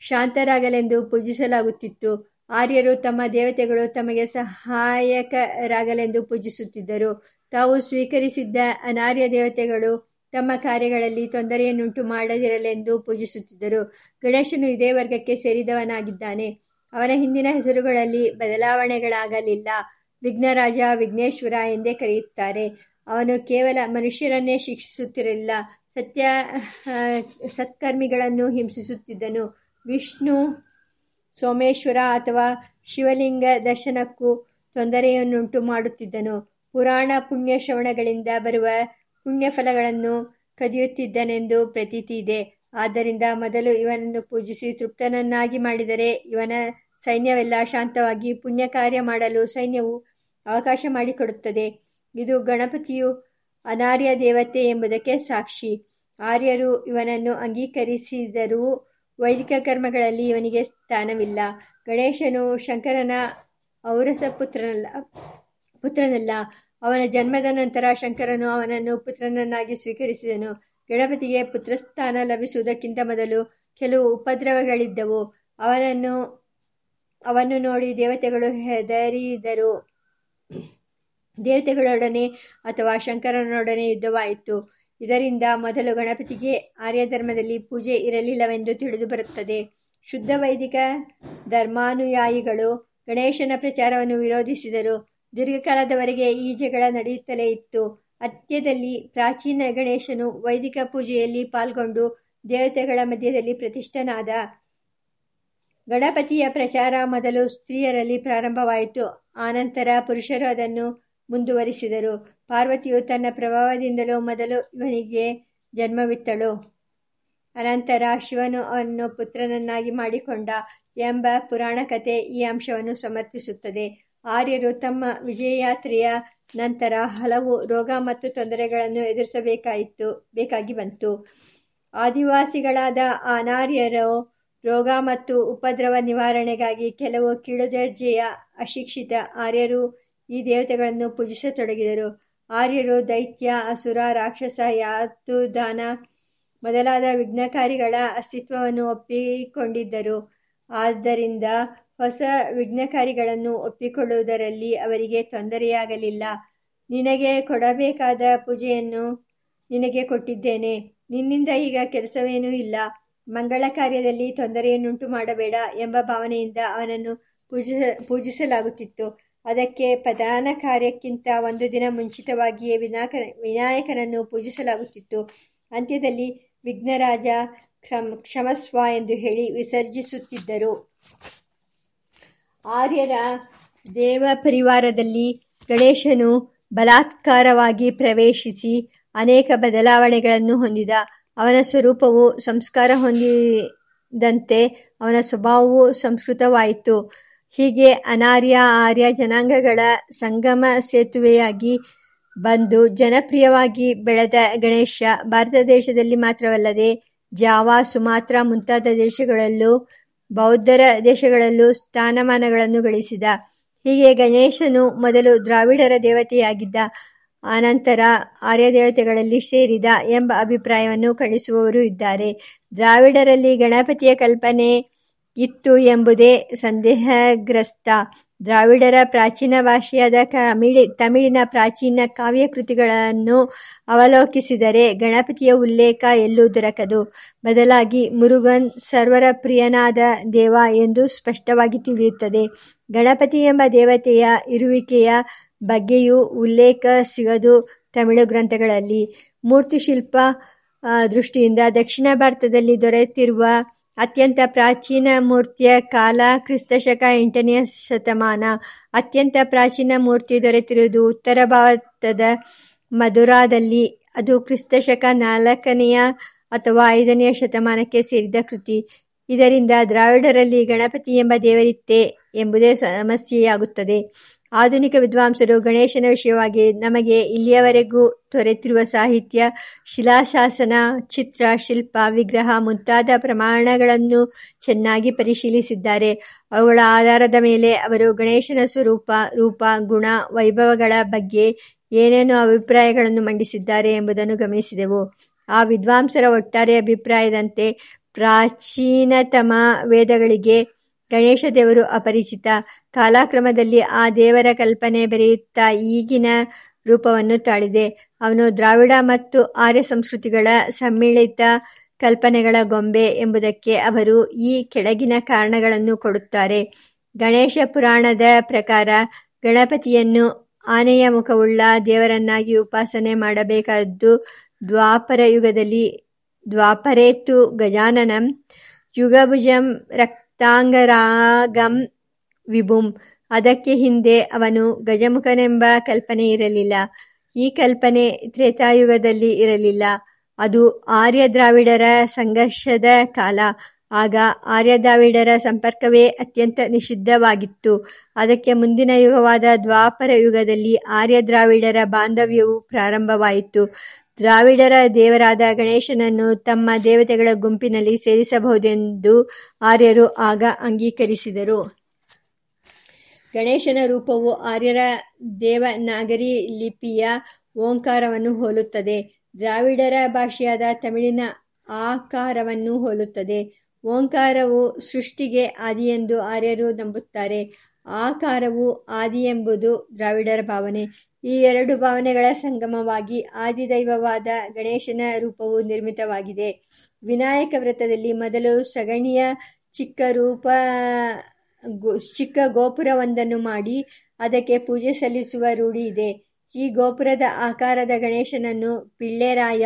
ಶಾಂತರಾಗಲೆಂದು ಪೂಜಿಸಲಾಗುತ್ತಿತ್ತು. ಆರ್ಯರು ತಮ್ಮ ದೇವತೆಗಳು ತಮಗೆ ಸಹಾಯಕರಾಗಲೆಂದು ಪೂಜಿಸುತ್ತಿದ್ದರು. ತಾವು ಸ್ವೀಕರಿಸಿದ್ದ ಅನಾರ್ಯ ದೇವತೆಗಳು ತಮ್ಮ ಕಾರ್ಯಗಳಲ್ಲಿ ತೊಂದರೆಯನ್ನುಂಟು ಮಾಡದಿರಲೆಂದು ಪೂಜಿಸುತ್ತಿದ್ದರು. ಗಣೇಶನು ಇದೇ ವರ್ಗಕ್ಕೆ ಸೇರಿದವನಾಗಿದ್ದಾನೆ. ಅವನ ಹಿಂದಿನ ಹೆಸರುಗಳಲ್ಲಿ ಬದಲಾವಣೆಗಳಾಗಲಿಲ್ಲ. ವಿಘ್ನರಾಜ, ವಿಘ್ನೇಶ್ವರ ಎಂದೇ ಕರೆಯುತ್ತಾರೆ. ಅವನು ಕೇವಲ ಮನುಷ್ಯರನ್ನೇ ಶಿಕ್ಷಿಸುತ್ತಿರಲಿಲ್ಲ, ಸತ್ಯ ಸತ್ಕರ್ಮಿಗಳನ್ನು ಹಿಂಸಿಸುತ್ತಿದ್ದನು. ವಿಷ್ಣು, ಸೋಮೇಶ್ವರ ಅಥವಾ ಶಿವಲಿಂಗ ದರ್ಶನಕ್ಕೂ ತೊಂದರೆಯನ್ನುಂಟು ಮಾಡುತ್ತಿದ್ದನು. ಪುರಾಣ ಪುಣ್ಯ ಶ್ರವಣಗಳಿಂದ ಬರುವ ಪುಣ್ಯಫಲಗಳನ್ನು ಕದಿಯುತ್ತಿದ್ದನೆಂದು ಪ್ರತೀತಿ ಇದೆ. ಆದ್ದರಿಂದ ಮೊದಲು ಇವನನ್ನು ಪೂಜಿಸಿ ತೃಪ್ತನನ್ನಾಗಿ ಮಾಡಿದರೆ ಇವನ ಸೈನ್ಯವೆಲ್ಲ ಶಾಂತವಾಗಿ ಪುಣ್ಯ ಕಾರ್ಯ ಮಾಡಲು ಸೈನ್ಯವು ಅವಕಾಶ ಮಾಡಿಕೊಡುತ್ತದೆ. ಇದು ಗಣಪತಿಯು ಅನಾರ್ಯ ದೇವತೆ ಎಂಬುದಕ್ಕೆ ಸಾಕ್ಷಿ. ಆರ್ಯರು ಇವನನ್ನು ಅಂಗೀಕರಿಸಿದರೂ ವೈದಿಕ ಕರ್ಮಗಳಲ್ಲಿ ಇವನಿಗೆ ಸ್ಥಾನವಿಲ್ಲ. ಗಣೇಶನು ಶಂಕರನ ಔರಸ ಪುತ್ರನಲ್ಲ ಪುತ್ರನಲ್ಲ ಅವನ ಜನ್ಮದ ನಂತರ ಶಂಕರನು ಅವನನ್ನು ಪುತ್ರನನ್ನಾಗಿ ಸ್ವೀಕರಿಸಿದನು. ಗಣಪತಿಗೆ ಪುತ್ರಸ್ಥಾನ ಲಭಿಸುವುದಕ್ಕಿಂತ ಮೊದಲು ಕೆಲವು ಉಪದ್ರವಗಳಿದ್ದವು. ಅವನನ್ನು ಅವನ್ನು ನೋಡಿ ದೇವತೆಗಳು ಹೆದರಿದರು. ದೇವತೆಗಳೊಡನೆ ಅಥವಾ ಶಂಕರನೊಡನೆ ಯುದ್ಧವಾಯಿತು. ಇದರಿಂದ ಮೊದಲು ಗಣಪತಿಗೆ ಆರ್ಯ ಧರ್ಮದಲ್ಲಿ ಪೂಜೆ ಇರಲಿಲ್ಲವೆಂದು ತಿಳಿದು ಬರುತ್ತದೆ. ಶುದ್ಧ ವೈದಿಕ ಧರ್ಮಾನುಯಾಯಿಗಳು ಗಣೇಶನ ಪ್ರಚಾರವನ್ನು ವಿರೋಧಿಸಿದರು. ದೀರ್ಘಕಾಲದವರೆಗೆ ಈ ಜಗಳ ನಡೆಯುತ್ತಲೇ ಇತ್ತು. ಅಂತ್ಯದಲ್ಲಿ ಪ್ರಾಚೀನ ಗಣೇಶನು ವೈದಿಕ ಪೂಜೆಯಲ್ಲಿ ಪಾಲ್ಗೊಂಡು ದೇವತೆಗಳ ಮಧ್ಯದಲ್ಲಿ ಪ್ರತಿಷ್ಠನಾದ. ಗಣಪತಿಯ ಪ್ರಚಾರ ಮೊದಲು ಸ್ತ್ರೀಯರಲ್ಲಿ ಪ್ರಾರಂಭವಾಯಿತು, ಆನಂತರ ಪುರುಷರು ಅದನ್ನು ಮುಂದುವರಿಸಿದರು. ಪಾರ್ವತಿಯು ತನ್ನ ಪ್ರಭಾವದಿಂದಲೂ ಮೊದಲು ಇವನಿಗೆ ಜನ್ಮವಿತ್ತಳು, ಅನಂತರ ಶಿವನು ಅವನನ್ನು ಪುತ್ರನನ್ನಾಗಿ ಮಾಡಿಕೊಂಡ ಎಂಬ ಪುರಾಣ ಕಥೆ ಈ ಅಂಶವನ್ನು ಸಮರ್ಥಿಸುತ್ತದೆ. ಆರ್ಯರು ತಮ್ಮ ವಿಜಯಯಾತ್ರೆಯ ನಂತರ ಹಲವು ರೋಗ ಮತ್ತು ತೊಂದರೆಗಳನ್ನು ಎದುರಿಸಬೇಕಾಯಿತು ಬೇಕಾಗಿ ಬಂತು. ಆದಿವಾಸಿಗಳಾದ ಅನಾರ್ಯರು ರೋಗ ಮತ್ತು ಉಪದ್ರವ ನಿವಾರಣೆಗಾಗಿ ಕೆಲವು ಕೀಳುದರ್ಜೆಯ ಅಶಿಕ್ಷಿತ ಆರ್ಯರು ಈ ದೇವತೆಗಳನ್ನು ಪೂಜಿಸತೊಡಗಿದರು. ಆರ್ಯರು ದೈತ್ಯ, ಅಸುರ, ರಾಕ್ಷಸ, ಯಾತುದಾನ ಮೊದಲಾದ ವಿಘ್ನಕಾರಿಗಳ ಅಸ್ತಿತ್ವವನ್ನು ಒಪ್ಪಿಕೊಂಡಿದ್ದರು. ಆದ್ದರಿಂದ ಹೊಸ ವಿಘ್ನಕಾರಿಗಳನ್ನು ಒಪ್ಪಿಕೊಳ್ಳುವುದರಲ್ಲಿ ಅವರಿಗೆ ತೊಂದರೆಯಾಗಲಿಲ್ಲ. ನಿನಗೆ ಕೊಡಬೇಕಾದ ಪೂಜೆಯನ್ನು ನಿನಗೆ ಕೊಟ್ಟಿದ್ದೇನೆ, ನಿನ್ನಿಂದ ಈಗ ಕೆಲಸವೇನೂ ಇಲ್ಲ, ಮಂಗಳ ಕಾರ್ಯದಲ್ಲಿ ತೊಂದರೆಯನ್ನುಂಟು ಮಾಡಬೇಡ ಎಂಬ ಭಾವನೆಯಿಂದ ಅವನನ್ನು ಪೂಜಿಸ ಪೂಜಿಸಲಾಗುತ್ತಿತ್ತು. ಅದಕ್ಕೆ ಪ್ರಧಾನ ಕಾರ್ಯಕ್ಕಿಂತ ಒಂದು ದಿನ ಮುಂಚಿತವಾಗಿಯೇ ವಿನಾಯಕ ವಿನಾಯಕನನ್ನು ಪೂಜಿಸಲಾಗುತ್ತಿತ್ತು. ಅಂತ್ಯದಲ್ಲಿ ವಿಘ್ನರಾಜ ಕ್ಷಮ ಕ್ಷಮಸ್ವ ಎಂದು ಹೇಳಿ ವಿಸರ್ಜಿಸುತ್ತಿದ್ದರು. ಆರ್ಯರ ದೇವ ಪರಿವಾರದಲ್ಲಿ ಗಣೇಶನು ಬಲಾತ್ಕಾರವಾಗಿ ಪ್ರವೇಶಿಸಿ ಅನೇಕ ಬದಲಾವಣೆಗಳನ್ನು ಹೊಂದಿದ. ಅವನ ಸ್ವರೂಪವು ಸಂಸ್ಕಾರ ಹೊಂದಿದಂತೆ ಅವನ ಸ್ವಭಾವವು ಸಂಸ್ಕೃತವಾಯಿತು. ಹೀಗೆ ಅನಾರ್ಯ ಆರ್ಯ ಜನಾಂಗಗಳ ಸಂಗಮ ಸೇತುವೆಯಾಗಿ ಬಂದು ಜನಪ್ರಿಯವಾಗಿ ಬೆಳೆದ ಗಣೇಶ ಭಾರತ ದೇಶದಲ್ಲಿ ಮಾತ್ರವಲ್ಲದೆ ಜಾವಾ, ಸುಮಾತ್ರ ಮುಂತಾದ ದೇಶಗಳಲ್ಲೂ ಬೌದ್ಧರ ದೇಶಗಳಲ್ಲೂ ಸ್ಥಾನಮಾನಗಳನ್ನು ಗಳಿಸಿದ. ಹೀಗೆ ಗಣೇಶನು ಮೊದಲು ದ್ರಾವಿಡರ ದೇವತೆಯಾಗಿದ್ದ, ಅನಂತರ ಆರ್ಯ ದೇವತೆಗಳಲ್ಲಿ ಸೇರಿದ ಎಂಬ ಅಭಿಪ್ರಾಯವನ್ನು ಖಂಡಿಸುವವರು ಇದ್ದಾರೆ. ದ್ರಾವಿಡರಲ್ಲಿ ಗಣಪತಿಯ ಕಲ್ಪನೆ ಇತ್ತು ಎಂಬುದೇ ಸಂದೇಹಗ್ರಸ್ತ. ದ್ರಾವಿಡರ ಪ್ರಾಚೀನ ಭಾಷೆಯಾದ ತಮಿಳಿ ತಮಿಳಿನ ಪ್ರಾಚೀನ ಕಾವ್ಯ ಕೃತಿಗಳನ್ನು ಅವಲೋಕಿಸಿದರೆ ಗಣಪತಿಯ ಉಲ್ಲೇಖ ಎಲ್ಲೂ ದೊರಕದು. ಬದಲಾಗಿ ಮುರುಗನ್ ಸರ್ವರ ಪ್ರಿಯನಾದ ದೇವ ಎಂದು ಸ್ಪಷ್ಟವಾಗಿ ತಿಳಿಯುತ್ತದೆ. ಗಣಪತಿ ಎಂಬ ದೇವತೆಯ ಇರುವಿಕೆಯ ಬಗ್ಗೆಯೂ ಉಲ್ಲೇಖ ಸಿಗದು ತಮಿಳು ಗ್ರಂಥಗಳಲ್ಲಿ. ಮೂರ್ತಿಶಿಲ್ಪ ದೃಷ್ಟಿಯಿಂದ ದಕ್ಷಿಣ ಭಾರತದಲ್ಲಿ ದೊರೆತಿರುವ ಅತ್ಯಂತ ಪ್ರಾಚೀನ ಮೂರ್ತಿಯ ಕಾಲ ಕ್ರಿಸ್ತ ಶಕ ಎಂಟನೆಯ ಶತಮಾನ. ಅತ್ಯಂತ ಪ್ರಾಚೀನ ಮೂರ್ತಿ ದೊರೆತಿರುವುದು ಉತ್ತರ ಭಾರತದ ಮಧುರಾದಲ್ಲಿ, ಅದು ಕ್ರಿಸ್ತ ಶಕ ನಾಲ್ಕನೆಯ ಅಥವಾ ಐದನೆಯ ಶತಮಾನಕ್ಕೆ ಸೇರಿದ ಕೃತಿ. ಇದರಿಂದ ದ್ರಾವಿಡರಲ್ಲಿ ಗಣಪತಿ ಎಂಬ ದೇವರಿತ್ತೆ ಎಂಬುದೇ ಸಮಸ್ಯೆಯಾಗುತ್ತದೆ. ಆಧುನಿಕ ವಿದ್ವಾಂಸರು ಗಣೇಶನ ವಿಷಯವಾಗಿ ನಮಗೆ ಇಲ್ಲಿಯವರೆಗೂ ದೊರೆತಿರುವ ಸಾಹಿತ್ಯ, ಶಿಲಾಶಾಸನ, ಚಿತ್ರ, ಶಿಲ್ಪ, ವಿಗ್ರಹ ಮುಂತಾದ ಪ್ರಮಾಣಗಳನ್ನು ಚೆನ್ನಾಗಿ ಪರಿಶೀಲಿಸಿದ್ದಾರೆ. ಅವುಗಳ ಆಧಾರದ ಮೇಲೆ ಅವರು ಗಣೇಶನ ಸ್ವರೂಪ, ರೂಪ, ಗುಣ, ವೈಭವಗಳ ಬಗ್ಗೆ ಏನೇನು ಅಭಿಪ್ರಾಯಗಳನ್ನು ಮಂಡಿಸಿದ್ದಾರೆ ಎಂಬುದನ್ನು ಗಮನಿಸಿದೆವು. ಆ ವಿದ್ವಾಂಸರ ಒಟ್ಟಾರೆ ಅಭಿಪ್ರಾಯದಂತೆ ಪ್ರಾಚೀನತಮ ವೇದಗಳಿಗೆ ಗಣೇಶ ದೇವರು ಅಪರಿಚಿತ. ಕಾಲಕ್ರಮದಲ್ಲಿ ಆ ದೇವರ ಕಲ್ಪನೆ ಬೆರೆಯುತ್ತಾ ಈಗಿನ ರೂಪವನ್ನು ತಾಳಿದೆ. ಅವನು ದ್ರಾವಿಡ ಮತ್ತು ಆರ್ಯ ಸಂಸ್ಕೃತಿಗಳ ಸಮ್ಮಿಳಿತ ಕಲ್ಪನೆಗಳ ಗೊಂಬೆ ಎಂಬುದಕ್ಕೆ ಅವರು ಈ ಕೆಳಗಿನ ಕಾರಣಗಳನ್ನು ಕೊಡುತ್ತಾರೆ. ಗಣೇಶ ಪುರಾಣದ ಪ್ರಕಾರ ಗಣಪತಿಯನ್ನು ಆನೆಯ ಮುಖವುಳ್ಳ ದೇವರನ್ನಾಗಿ ಉಪಾಸನೆ ಮಾಡಬೇಕಾದ್ದು ದ್ವಾಪರ ಯುಗದಲ್ಲಿ. ದ್ವಾಪರೇತು ಗಜಾನನಂ ಯುಗಭುಜಂ ರಕ್ತಾಂಗರಾಗಂ ವಿಭುಂ. ಅದಕ್ಕೆ ಹಿಂದೆ ಅವನು ಗಜಮುಖನೆಂಬ ಕಲ್ಪನೆ ಇರಲಿಲ್ಲ. ಈ ಕಲ್ಪನೆ ತ್ರೇತಾಯುಗದಲ್ಲಿ ಇರಲಿಲ್ಲ. ಅದು ಆರ್ಯ ದ್ರಾವಿಡರ ಸಂಘರ್ಷದ ಕಾಲ. ಆಗ ಆರ್ಯ ದ್ರಾವಿಡರ ಸಂಪರ್ಕವೇ ಅತ್ಯಂತ ನಿಷಿದ್ಧವಾಗಿತ್ತು. ಅದಕ್ಕೆ ಮುಂದಿನ ಯುಗವಾದ ದ್ವಾಪರ ಯುಗದಲ್ಲಿ ಆರ್ಯ ದ್ರಾವಿಡರ ಬಾಂಧವ್ಯವು ಪ್ರಾರಂಭವಾಯಿತು. ದ್ರಾವಿಡರ ದೇವರಾದ ಗಣೇಶನನ್ನು ತಮ್ಮ ದೇವತೆಗಳ ಗುಂಪಿನಲ್ಲಿ ಸೇರಿಸಬಹುದೆಂದು ಆರ್ಯರು ಆಗ ಅಂಗೀಕರಿಸಿದರು. ಗಣೇಶನ ರೂಪವು ಆರ್ಯರ ದೇವನಾಗರಿ ಲಿಪಿಯ ಓಂಕಾರವನ್ನು ಹೋಲುತ್ತದೆ. ದ್ರಾವಿಡರ ಭಾಷೆಯಾದ ತಮಿಳಿನ ಆಕಾರವನ್ನು ಹೋಲುತ್ತದೆ. ಓಂಕಾರವು ಸೃಷ್ಟಿಗೆ ಆದಿಯೆಂದು ಆರ್ಯರು ನಂಬುತ್ತಾರೆ. ಆಕಾರವು ಆದಿ ಎಂಬುದು ದ್ರಾವಿಡರ ಭಾವನೆ. ಈ ಎರಡು ಭಾವನೆಗಳ ಸಂಗಮವಾಗಿ ಆದಿದೈವವಾದ ಗಣೇಶನ ರೂಪವು ನಿರ್ಮಿತವಾಗಿದೆ. ವಿನಾಯಕ ವ್ರತದಲ್ಲಿ ಮೊದಲು ಸಗಣಿಯ ಚಿಕ್ಕ ರೂಪ ಚಿಕ್ಕ ಗೋಪುರವೊಂದನ್ನು ಮಾಡಿ ಅದಕ್ಕೆ ಪೂಜೆ ಸಲ್ಲಿಸುವ ರೂಢಿ ಇದೆ. ಈ ಗೋಪುರದ ಆಕಾರದ ಗಣೇಶನನ್ನು ಪಿಳ್ಳೆರಾಯ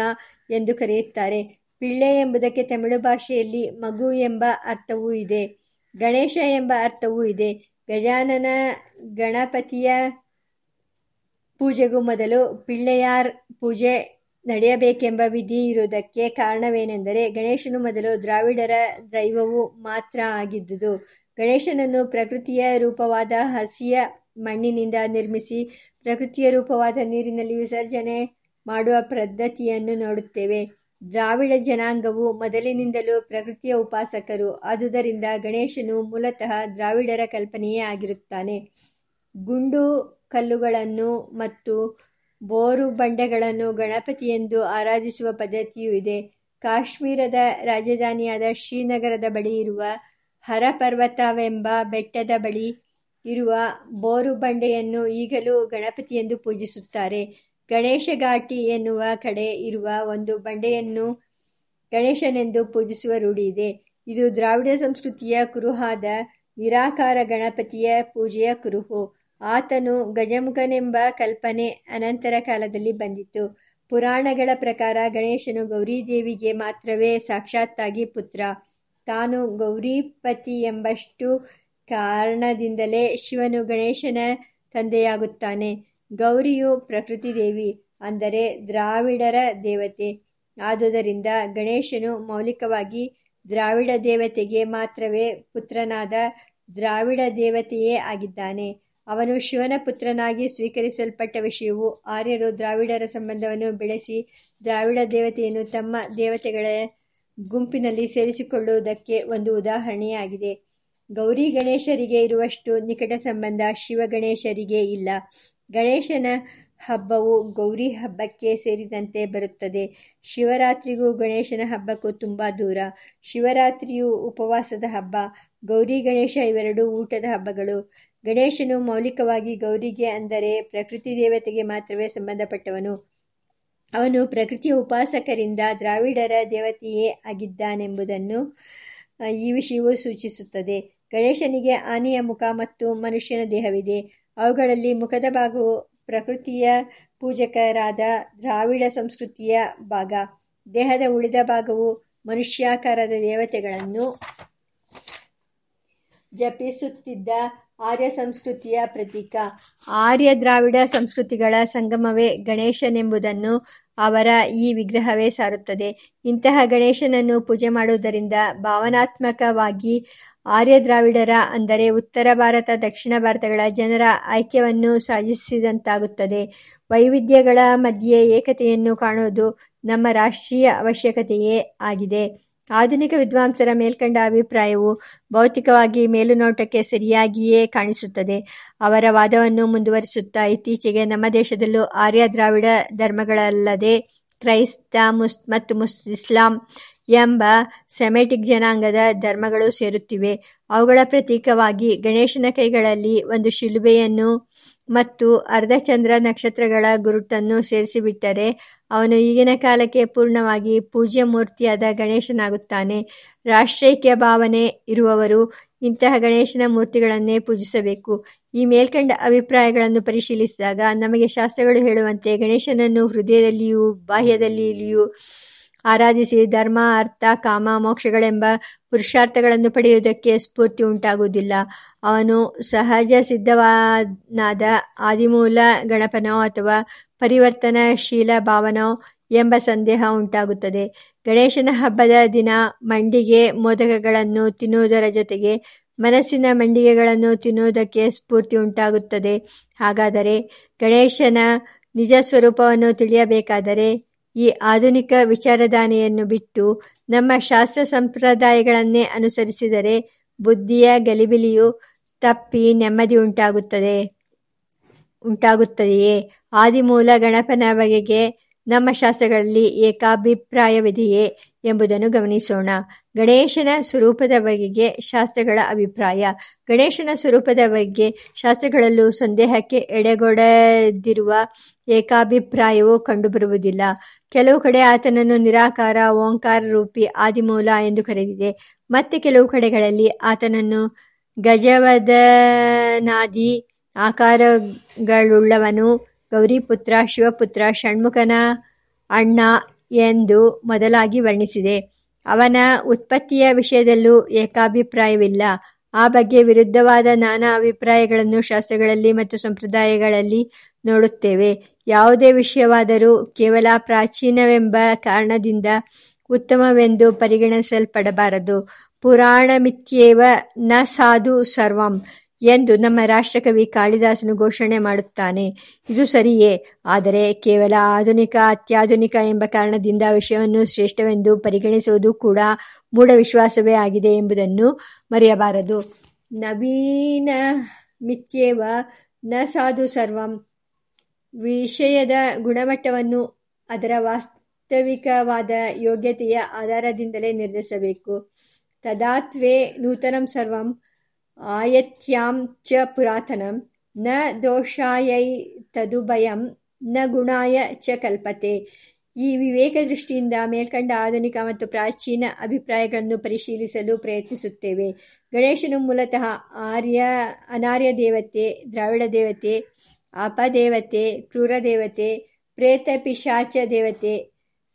ಎಂದು ಕರೆಯುತ್ತಾರೆ. ಪಿಳ್ಳೆ ಎಂಬುದಕ್ಕೆ ತಮಿಳು ಭಾಷೆಯಲ್ಲಿ ಮಗು ಎಂಬ ಅರ್ಥವೂ ಇದೆ, ಗಣೇಶ ಎಂಬ ಅರ್ಥವೂ ಇದೆ. ಗಜಾನನ ಗಣಪತಿಯ ಪೂಜೆಗೂ ಮೊದಲು ಪಿಳ್ಳೆಯಾರ್ ಪೂಜೆ ನಡೆಯಬೇಕೆಂಬ ವಿಧಿ ಇರುವುದಕ್ಕೆ ಕಾರಣವೇನೆಂದರೆ ಗಣೇಶನು ಮೊದಲು ದ್ರಾವಿಡರ ದೈವವು ಮಾತ್ರ ಆಗಿದ್ದುದು. ಗಣೇಶನನ್ನು ಪ್ರಕೃತಿಯ ರೂಪವಾದ ಹಸಿಯ ಮಣ್ಣಿನಿಂದ ನಿರ್ಮಿಸಿ ಪ್ರಕೃತಿಯ ರೂಪವಾದ ನೀರಿನಲ್ಲಿ ವಿಸರ್ಜನೆ ಮಾಡುವ ಪದ್ಧತಿಯನ್ನು ನೋಡುತ್ತೇವೆ. ದ್ರಾವಿಡ ಜನಾಂಗವು ಮೊದಲಿನಿಂದಲೂ ಪ್ರಕೃತಿಯ ಉಪಾಸಕರು. ಆದುದರಿಂದ ಗಣೇಶನು ಮೂಲತಃ ದ್ರಾವಿಡರ ಕಲ್ಪನೆಯೇ ಆಗಿರುತ್ತಾನೆ. ಗುಂಡು ಕಲ್ಲುಗಳನ್ನು ಮತ್ತು ಬೋರು ಬಂಡೆಗಳನ್ನು ಗಣಪತಿಯೆಂದು ಆರಾಧಿಸುವ ಪದ್ಧತಿಯೂ ಇದೆ. ಕಾಶ್ಮೀರದ ರಾಜಧಾನಿಯಾದ ಶ್ರೀನಗರದ ಬಳಿ ಇರುವ ಹರ ಪರ್ವತವೆಂಬ ಬೆಟ್ಟದ ಬಳಿ ಇರುವ ಬೋರು ಬಂಡೆಯನ್ನು ಈಗಲೂ ಗಣಪತಿಯೆಂದು ಪೂಜಿಸುತ್ತಾರೆ. ಗಣೇಶ ಘಾಟಿ ಎನ್ನುವ ಕಡೆ ಇರುವ ಒಂದು ಬಂಡೆಯನ್ನು ಗಣೇಶನೆಂದು ಪೂಜಿಸುವ ರೂಢಿ ಇದೆ. ಇದು ದ್ರಾವಿಡ ಸಂಸ್ಕೃತಿಯ ಕುರುಹಾದ ನಿರಾಕಾರ ಗಣಪತಿಯ ಪೂಜೆಯ ಕುರುಹು. ಆತನು ಗಜಮುಖನೆಂಬ ಕಲ್ಪನೆ ಅನಂತರ ಕಾಲದಲ್ಲಿ ಬಂದಿತು. ಪುರಾಣಗಳ ಪ್ರಕಾರ ಗಣೇಶನು ಗೌರಿದೇವಿಗೆ ಮಾತ್ರವೇ ಸಾಕ್ಷಾತ್ತಾಗಿ ಪುತ್ರ. ತಾನು ಗೌರಿಪತಿ ಎಂಬಷ್ಟು ಕಾರಣದಿಂದಲೇ ಶಿವನು ಗಣೇಶನ ತಂದೆಯಾಗುತ್ತಾನೆ. ಗೌರಿಯು ಪ್ರಕೃತಿ ದೇವಿ, ಅಂದರೆ ದ್ರಾವಿಡರ ದೇವತೆ. ಆದುದರಿಂದ ಗಣೇಶನು ಮೌಲಿಕವಾಗಿ ದ್ರಾವಿಡ ದೇವತೆಗೆ ಮಾತ್ರವೇ ಪುತ್ರನಾದ ದ್ರಾವಿಡ ದೇವತೆಯೇ ಆಗಿದ್ದಾನೆ. ಅವನು ಶಿವನ ಪುತ್ರನಾಗಿ ಸ್ವೀಕರಿಸಲ್ಪಟ್ಟ ವಿಷಯವು ಆರ್ಯರು ದ್ರಾವಿಡರ ಸಂಬಂಧವನ್ನು ಬೆಳೆಸಿ ದ್ರಾವಿಡ ದೇವತೆಯನ್ನು ತಮ್ಮ ದೇವತೆಗಳ ಗುಂಪಿನಲ್ಲಿ ಸೇರಿಸಿಕೊಳ್ಳುವುದಕ್ಕೆ ಒಂದು ಉದಾಹರಣೆಯಾಗಿದೆ. ಗೌರಿ ಗಣೇಶರಿಗೆ ಇರುವಷ್ಟು ನಿಕಟ ಸಂಬಂಧ ಶಿವ ಗಣೇಶರಿಗೆ ಇಲ್ಲ. ಗಣೇಶನ ಹಬ್ಬವು ಗೌರಿ ಹಬ್ಬಕ್ಕೆ ಸೇರಿದಂತೆ ಬರುತ್ತದೆ. ಶಿವರಾತ್ರಿಗೂ ಗಣೇಶನ ಹಬ್ಬಕ್ಕೂ ತುಂಬ ದೂರ. ಶಿವರಾತ್ರಿಯು ಉಪವಾಸದ ಹಬ್ಬ, ಗೌರಿ ಗಣೇಶ ಇವೆರಡೂ ಊಟದ ಹಬ್ಬಗಳು. ಗಣೇಶನು ಮೌಲಿಕವಾಗಿ ಗೌರಿಗೆ, ಅಂದರೆ ಪ್ರಕೃತಿ ದೇವತೆಗೆ ಮಾತ್ರವೇ ಸಂಬಂಧಪಟ್ಟವನು. ಅವನು ಪ್ರಕೃತಿಯ ಉಪಾಸಕರಿಂದ ದ್ರಾವಿಡರ ದೇವತೆಯೇ ಆಗಿದ್ದಾನೆಂಬುದನ್ನು ಈ ವಿಷಯವು ಸೂಚಿಸುತ್ತದೆ. ಗಣೇಶನಿಗೆ ಆನೆಯ ಮುಖ ಮತ್ತು ಮನುಷ್ಯನ ದೇಹವಿದೆ. ಅವುಗಳಲ್ಲಿ ಮುಖದ ಭಾಗವು ಪ್ರಕೃತಿಯ ಪೂಜಕರಾದ ದ್ರಾವಿಡ ಸಂಸ್ಕೃತಿಯ ಭಾಗ. ದೇಹದ ಉಳಿದ ಭಾಗವು ಮನುಷ್ಯಾಕಾರದ ದೇವತೆಗಳನ್ನು ಜಪಿಸುತ್ತಿದ್ದ ಆರ್ಯ ಸಂಸ್ಕೃತಿಯ ಪ್ರತೀಕ. ಆರ್ಯ ದ್ರಾವಿಡ ಸಂಸ್ಕೃತಿಗಳ ಸಂಗಮವೇ ಗಣೇಶನೆಂಬುದನ್ನು ಅವರ ಈ ವಿಗ್ರಹವೇ ಸಾರುತ್ತದೆ. ಇಂತಹ ಗಣೇಶನನ್ನು ಪೂಜೆ ಮಾಡುವುದರಿಂದ ಭಾವನಾತ್ಮಕವಾಗಿ ಆರ್ಯ ದ್ರಾವಿಡರ ಅಂದರೆ ಉತ್ತರ ಭಾರತ ದಕ್ಷಿಣ ಭಾರತಗಳ ಜನರ ಐಕ್ಯವನ್ನು ಸಾಧಿಸಿದಂತಾಗುತ್ತದೆ. ವೈವಿಧ್ಯಗಳ ಮಧ್ಯೆ ಏಕತೆಯನ್ನು ಕಾಣುವುದು ನಮ್ಮ ರಾಷ್ಟ್ರೀಯ ಅವಶ್ಯಕತೆಯೇ ಆಗಿದೆ. ಆಧುನಿಕ ವಿದ್ವಾಂಸರ ಮೇಲ್ಕಂಡ ಅಭಿಪ್ರಾಯವು ಭೌತಿಕವಾಗಿ ಮೇಲುನೋಟಕ್ಕೆ ಸರಿಯಾಗಿಯೇ ಕಾಣಿಸುತ್ತದೆ. ಅವರ ವಾದವನ್ನು ಮುಂದುವರಿಸುತ್ತಾ ಇತ್ತೀಚೆಗೆ ನಮ್ಮ ದೇಶದಲ್ಲೂ ಆರ್ಯ ದ್ರಾವಿಡ ಧರ್ಮಗಳಲ್ಲದೆ ಕ್ರೈಸ್ತ ಮುಸ್ ಮತ್ತು ಮುಸ್ ಇಸ್ಲಾಂ ಎಂಬ ಸೆಮೆಟಿಕ್ ಜನಾಂಗದ ಧರ್ಮಗಳು ಸೇರುತ್ತಿವೆ. ಅವುಗಳ ಪ್ರತೀಕವಾಗಿ ಗಣೇಶನ ಕೈಗಳಲ್ಲಿ ಒಂದು ಶಿಲುಬೆಯನ್ನು ಮತ್ತು ಅರ್ಧಚಂದ್ರ ನಕ್ಷತ್ರಗಳ ಗುರುತನ್ನು ಸೇರಿಸಿಬಿಟ್ಟರೆ ಅವನು ಈಗಿನ ಕಾಲಕ್ಕೆ ಪೂರ್ಣವಾಗಿ ಪೂಜ್ಯ ಮೂರ್ತಿಯಾದ ಗಣೇಶನಾಗುತ್ತಾನೆ. ರಾಷ್ಟ್ರೈಕ್ಯ ಭಾವನೆ ಇರುವವರು ಇಂತಹ ಗಣೇಶನ ಮೂರ್ತಿಗಳನ್ನೇ ಪೂಜಿಸಬೇಕು. ಈ ಮೇಲ್ಕಂಡ ಅಭಿಪ್ರಾಯಗಳನ್ನು ಪರಿಶೀಲಿಸಿದಾಗ ನಮಗೆ ಶಾಸ್ತ್ರಗಳು ಹೇಳುವಂತೆ ಗಣೇಶನನ್ನು ಹೃದಯದಲ್ಲಿಯೂ ಬಾಹ್ಯದಲ್ಲಿಯೂ ಆರಾಧಿಸಿ ಧರ್ಮ ಅರ್ಥ ಕಾಮ ಮೋಕ್ಷಗಳೆಂಬ ಪುರುಷಾರ್ಥಗಳನ್ನು ಪಡೆಯುವುದಕ್ಕೆ ಸ್ಫೂರ್ತಿ ಉಂಟಾಗುವುದಿಲ್ಲ. ಅವನು ಸಹಜ ಸಿದ್ಧವಾದ ಆದಿಮೂಲ ಗಣಪನೋ ಅಥವಾ ಪರಿವರ್ತನಶೀಲ ಭಾವನೋ ಎಂಬ ಸಂದೇಹ ಉಂಟಾಗುತ್ತದೆ. ಗಣೇಶನ ಹಬ್ಬದ ದಿನ ಮಂಡಿಗೆ ಮೋದಕಗಳನ್ನು ತಿನ್ನುವುದರ ಜೊತೆಗೆ ಮನಸ್ಸಿನ ಮಂಡಿಗೆಗಳನ್ನು ತಿನ್ನುವುದಕ್ಕೆ ಸ್ಫೂರ್ತಿ ಉಂಟಾಗುತ್ತದೆ. ಹಾಗಾದರೆ ಗಣೇಶನ ನಿಜ ಸ್ವರೂಪವನ್ನು ತಿಳಿಯಬೇಕಾದರೆ ಈ ಆಧುನಿಕ ವಿಚಾರಧಾನೆಯನ್ನು ಬಿಟ್ಟು ನಮ್ಮ ಶಾಸ್ತ್ರ ಸಂಪ್ರದಾಯಗಳನ್ನೇ ಅನುಸರಿಸಿದರೆ ಬುದ್ಧಿಯ ಗಲಿಬಿಲಿಯು ತಪ್ಪಿ ನೆಮ್ಮದಿ ಉಂಟಾಗುತ್ತದೆ ಉಂಟಾಗುತ್ತದೆಯೇ ಆದಿಮೂಲ ಗಣಪನ ಬಗೆಗೆ ನಮ್ಮ ಶಾಸ್ತ್ರಗಳಲ್ಲಿ ಏಕಾಭಿಪ್ರಾಯವಿದೆಯೇ ಎಂಬುದನ್ನು ಗಮನಿಸೋಣ. ಗಣೇಶನ ಸ್ವರೂಪದ ಬಗೆಗೆ ಶಾಸ್ತ್ರಗಳ ಅಭಿಪ್ರಾಯ. ಗಣೇಶನ ಸ್ವರೂಪದ ಬಗ್ಗೆ ಶಾಸ್ತ್ರಗಳಲ್ಲೂ ಸಂದೇಹಕ್ಕೆ ಎಡೆಗೊಡದಿರುವ ಏಕಾಭಿಪ್ರಾಯವೂ ಕಂಡುಬರುವುದಿಲ್ಲ. ಕೆಲವು ಕಡೆ ಆತನನ್ನು ನಿರಾಕಾರ ಓಂಕಾರ ರೂಪಿ ಆದಿಮೂಲ ಎಂದು ಕರೆದಿದೆ. ಮತ್ತೆ ಕೆಲವು ಕಡೆಗಳಲ್ಲಿ ಆತನನ್ನು ಗಜವದನಾದಿ ಆಕಾರಗಳುಳ್ಳವನು, ಗೌರಿಪುತ್ರ, ಶಿವಪುತ್ರ, ಷಣ್ಮುಖನ ಅಣ್ಣ ಎಂದು ಮೊದಲಾಗಿ ವರ್ಣಿಸಿದೆ. ಅವನ ಉತ್ಪತ್ತಿಯ ವಿಷಯದಲ್ಲೂ ಏಕಾಭಿಪ್ರಾಯವಿಲ್ಲ. ಆ ಬಗ್ಗೆ ವಿರುದ್ಧವಾದ ನಾನಾ ಅಭಿಪ್ರಾಯಗಳನ್ನು ಶಾಸ್ತ್ರಗಳಲ್ಲಿ ಮತ್ತು ಸಂಪ್ರದಾಯಗಳಲ್ಲಿ ನೋಡುತ್ತೇವೆ. ಯಾವುದೇ ವಿಷಯವಾದರೂ ಕೇವಲ ಪ್ರಾಚೀನವೆಂಬ ಕಾರಣದಿಂದ ಉತ್ತಮವೆಂದು ಪರಿಗಣಿಸಲ್ಪಡಬಾರದು. ಪುರಾಣ ಮಿಥ್ಯೇವ ನ ಸಾಧು ಸರ್ವಂ ಎಂದು ನಮ್ಮ ರಾಷ್ಟ್ರಕವಿ ಕಾಳಿದಾಸನು ಘೋಷಣೆ ಮಾಡುತ್ತಾನೆ. ಇದು ಸರಿಯೇ. ಆದರೆ ಕೇವಲ ಆಧುನಿಕ ಅತ್ಯಾಧುನಿಕ ಎಂಬ ಕಾರಣದಿಂದ ವಿಷಯವನ್ನು ಶ್ರೇಷ್ಠವೆಂದು ಪರಿಗಣಿಸುವುದು ಕೂಡ ಮೂಢವಿಶ್ವಾಸವೇ ಆಗಿದೆ ಎಂಬುದನ್ನು ಮರೆಯಬಾರದು. ನವೀನ ಮಿಥ್ಯೇವ ನ ಸಾಧು ಸರ್ವಂ. ವಿಷಯದ ಗುಣಮಟ್ಟವನ್ನು ಅದರ ವಾಸ್ತವಿಕವಾದ ಯೋಗ್ಯತೆಯ ಆಧಾರದಿಂದಲೇ ನಿರ್ಧರಿಸಬೇಕು. ತದಾತ್ವೇ ನೂತನಂ ಸರ್ವಂ ಆಯತ್ಯಾಂ ಚ ಪುರಾತನಂ ನ ದೋಷಾಯೈ ತದುಭಯಂ ನ ಗುಣಾಯ ಚ ಕಲ್ಪತೆ. ಈ ವಿವೇಕ ದೃಷ್ಟಿಯಿಂದ ಮೇಲ್ಕಂಡ ಆಧುನಿಕ ಮತ್ತು ಪ್ರಾಚೀನ ಅಭಿಪ್ರಾಯಗಳನ್ನು ಪರಿಶೀಲಿಸಲು ಪ್ರಯತ್ನಿಸುತ್ತೇವೆ. ಗಣೇಶನು ಮೂಲತಃ ಆರ್ಯ ಅನಾರ್ಯ ದೇವತೆ, ದ್ರಾವಿಡ ದೇವತೆ, ಅಪದೇವತೆ, ಕ್ರೂರ ದೇವತೆ, ಪ್ರೇತ ಪಿಶಾಚ ದೇವತೆ,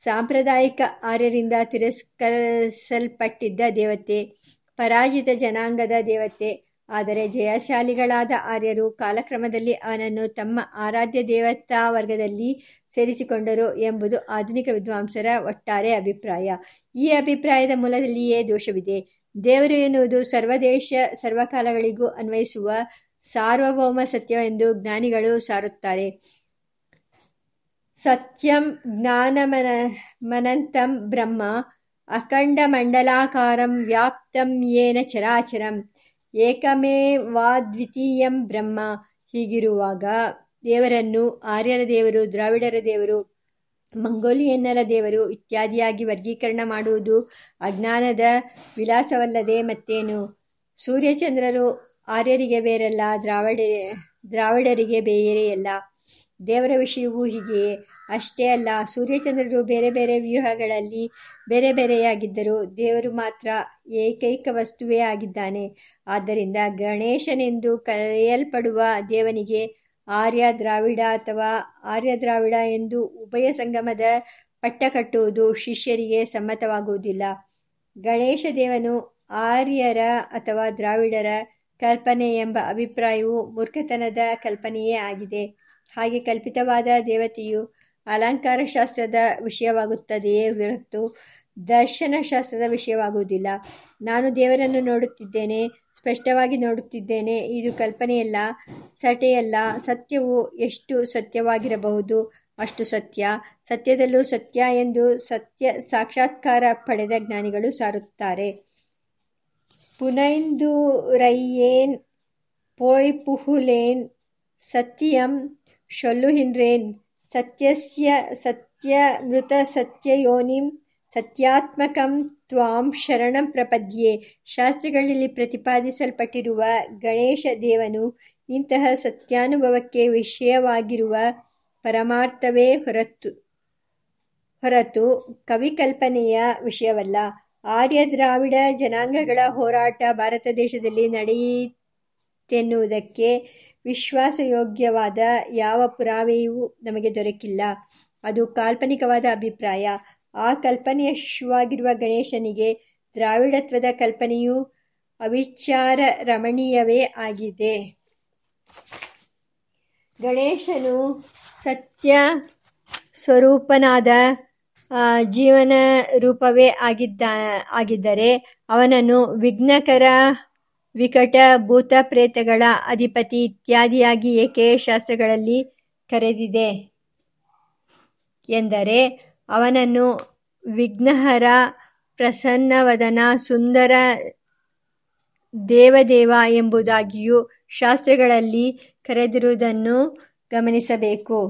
ಸಾಂಪ್ರದಾಯಿಕ ಆರ್ಯರಿಂದ ತಿರಸ್ಕರಿಸಲ್ಪಟ್ಟಿದ್ದ ದೇವತೆ, ಪರಾಜಿತ ಜನಾಂಗದ ದೇವತೆ. ಆದರೆ ಜಯಶಾಲಿಗಳಾದ ಆರ್ಯರು ಕಾಲಕ್ರಮದಲ್ಲಿ ಅವನನ್ನು ತಮ್ಮ ಆರಾಧ್ಯ ದೇವತಾ ವರ್ಗದಲ್ಲಿ ಸೇರಿಸಿಕೊಂಡರು ಎಂಬುದು ಆಧುನಿಕ ವಿದ್ವಾಂಸರ ಒಟ್ಟಾರೆ ಅಭಿಪ್ರಾಯ. ಈ ಅಭಿಪ್ರಾಯದ ಮೂಲದಲ್ಲಿಯೇ ದೋಷವಿದೆ. ದೇವರು ಎನ್ನುವುದು ಸರ್ವದೇಶ ಸರ್ವಕಾಲಗಳಿಗೂ ಅನ್ವಯಿಸುವ ಸಾರ್ವಭೌಮ ಸತ್ಯವೆಂದು ಜ್ಞಾನಿಗಳು ಸಾರುತ್ತಾರೆ. ಸತ್ಯಂ ಜ್ಞಾನಮನ ಮನಂತಂ ಬ್ರಹ್ಮ ಅಖಂಡ ಮಂಡಲಾಕಾರಂ ವ್ಯಾಪ್ತಂ ಯೇನ ಚರಾಚರಂ ಏಕಮೇವಾದ್ವಿತೀಯಂ ಬ್ರಹ್ಮ. ಹೀಗಿರುವಾಗ ದೇವರನ್ನು ಆರ್ಯರ ದೇವರು, ದ್ರಾವಿಡರ ದೇವರು, ಮಂಗೋಲಿಯನ್ನರ ದೇವರು ಇತ್ಯಾದಿಯಾಗಿ ವರ್ಗೀಕರಣ ಮಾಡುವುದು ಅಜ್ಞಾನದ ವಿಲಾಸವಲ್ಲದೆ ಮತ್ತೇನು? ಸೂರ್ಯಚಂದ್ರರು ಆರ್ಯರಿಗೆ ಬೇರೆಲ್ಲ, ದ್ರಾವಿಡ ದ್ರಾವಿಡರಿಗೆ ಬೇರೆಯಲ್ಲ. ದೇವರ ವಿಷಯವೂ ಹೀಗೆಯೇ. ಅಷ್ಟೇ ಅಲ್ಲ, ಸೂರ್ಯಚಂದ್ರರು ಬೇರೆ ಬೇರೆ ವ್ಯೂಹಗಳಲ್ಲಿ ಬೇರೆ ಬೇರೆಯಾಗಿದ್ದರೂ ದೇವರು ಮಾತ್ರ ಏಕೈಕ ವಸ್ತುವೇ ಆಗಿದ್ದಾನೆ. ಆದ್ದರಿಂದ ಗಣೇಶನೆಂದು ಕರೆಯಲ್ಪಡುವ ದೇವನಿಗೆ ಆರ್ಯ ದ್ರಾವಿಡ ಅಥವಾ ಆರ್ಯ ದ್ರಾವಿಡ ಎಂದು ಉಭಯ ಸಂಗಮದ ಪಟ್ಟ ಕಟ್ಟುವುದು ಶಿಷ್ಯರಿಗೆ ಸಮ್ಮತವಾಗುವುದಿಲ್ಲ. ಗಣೇಶ ದೇವನು ಆರ್ಯರ ಅಥವಾ ದ್ರಾವಿಡರ ಕಲ್ಪನೆ ಎಂಬ ಅಭಿಪ್ರಾಯವು ಮೂರ್ಖತನದ ಕಲ್ಪನೆಯೇ ಆಗಿದೆ. ಹಾಗೆ ಕಲ್ಪಿತವಾದ ದೇವತೆಯು ಅಲಂಕಾರಶಾಸ್ತ್ರದ ವಿಷಯವಾಗುತ್ತದೆಯೇ ಹೊರತು ದರ್ಶನಶಾಸ್ತ್ರದ ವಿಷಯವಾಗುವುದಿಲ್ಲ. ನಾನು ದೇವರನ್ನು ನೋಡುತ್ತಿದ್ದೇನೆ, ಸ್ಪಷ್ಟವಾಗಿ ನೋಡುತ್ತಿದ್ದೇನೆ, ಇದು ಕಲ್ಪನೆಯಲ್ಲ, ಸಟೆಯಲ್ಲ. ಸತ್ಯವು ಎಷ್ಟು ಸತ್ಯವಾಗಿರಬಹುದು ಅಷ್ಟು ಸತ್ಯ. ಸತ್ಯದಲ್ಲೂ ಸತ್ಯ ಎಂದು ಸತ್ಯ ಸಾಕ್ಷಾತ್ಕಾರ ಪಡೆದ ಜ್ಞಾನಿಗಳು ಸಾರುತ್ತಾರೆ. ಪುನೈಂದು ರೈಯೇನ್ ಪೋಯ್ ಪುಹುಲೇನ್ ಸತ್ಯಂ ಶೊಲ್ಲು ಹಿಂದ್ರೇನ್ ಸತ್ಯಸ್ಯ ಸತ್ಯ ಮೃತ ಸತ್ಯ ಯೋನಿಂ ಸತ್ಯಾತ್ಮಕಂ ತ್ವಾಂ ಶರಣಂ ಪ್ರಪದ್ಯೆ. ಶಾಸ್ತ್ರಗಳಲ್ಲಿ ಪ್ರತಿಪಾದಿಸಲ್ಪಟ್ಟಿರುವ ಗಣೇಶ ದೇವನು ಇಂತಹ ಸತ್ಯಾನುಭವಕ್ಕೆ ವಿಷಯವಾಗಿರುವ ಪರಮಾರ್ಥವೇ ಹೊರತು ಹೊರತು ಕವಿಕಲ್ಪನೆಯ ವಿಷಯವಲ್ಲ. ಆರ್ಯ ದ್ರಾವಿಡ ಜನಾಂಗಗಳ ಹೋರಾಟ ಭಾರತ ದೇಶದಲ್ಲಿ ನಡೆಯಿತೆನ್ನುವುದಕ್ಕೆ ವಿಶ್ವಾಸಯೋಗ್ಯವಾದ ಯಾವ ಪುರಾವೆಯೂ ನಮಗೆ ದೊರಕಿಲ್ಲ. ಅದು ಕಾಲ್ಪನಿಕವಾದ ಅಭಿಪ್ರಾಯ. ಆ ಕಲ್ಪನೆಯ ಶಿಶುವಾಗಿರುವ ಗಣೇಶನಿಗೆ ದ್ರಾವಿಡತ್ವದ ಕಲ್ಪನೆಯು ಅವಿಚಾರ ರಮಣೀಯವೇ ಆಗಿದೆ. ಗಣೇಶನು ಸತ್ಯ ಸ್ವರೂಪನಾದ ಜೀವನ ರೂಪವೇ ಆಗಿದ್ದ ಆಗಿದ್ದರೆ ಅವನನ್ನು ವಿಘ್ನಕರ ವಿಕಟ ಭೂತ ಪ್ರೇತಗಳ ಅಧಿಪತಿ ಇತ್ಯಾದಿಯಾಗಿ ಏಕೆ ಶಾಸ್ತ್ರಗಳಲ್ಲಿ ಕರೆದಿದೆ ಎಂದರೆ ಅವನನ್ನು ವಿಘ್ನಹರ ಪ್ರಸನ್ನವದನ ಸುಂದರ ದೇವದೇವ ಎಂಬುದಾಗಿಯೂ ಶಾಸ್ತ್ರಗಳಲ್ಲಿ ಕರೆದಿರುವುದನ್ನು ಗಮನಿಸಬೇಕು.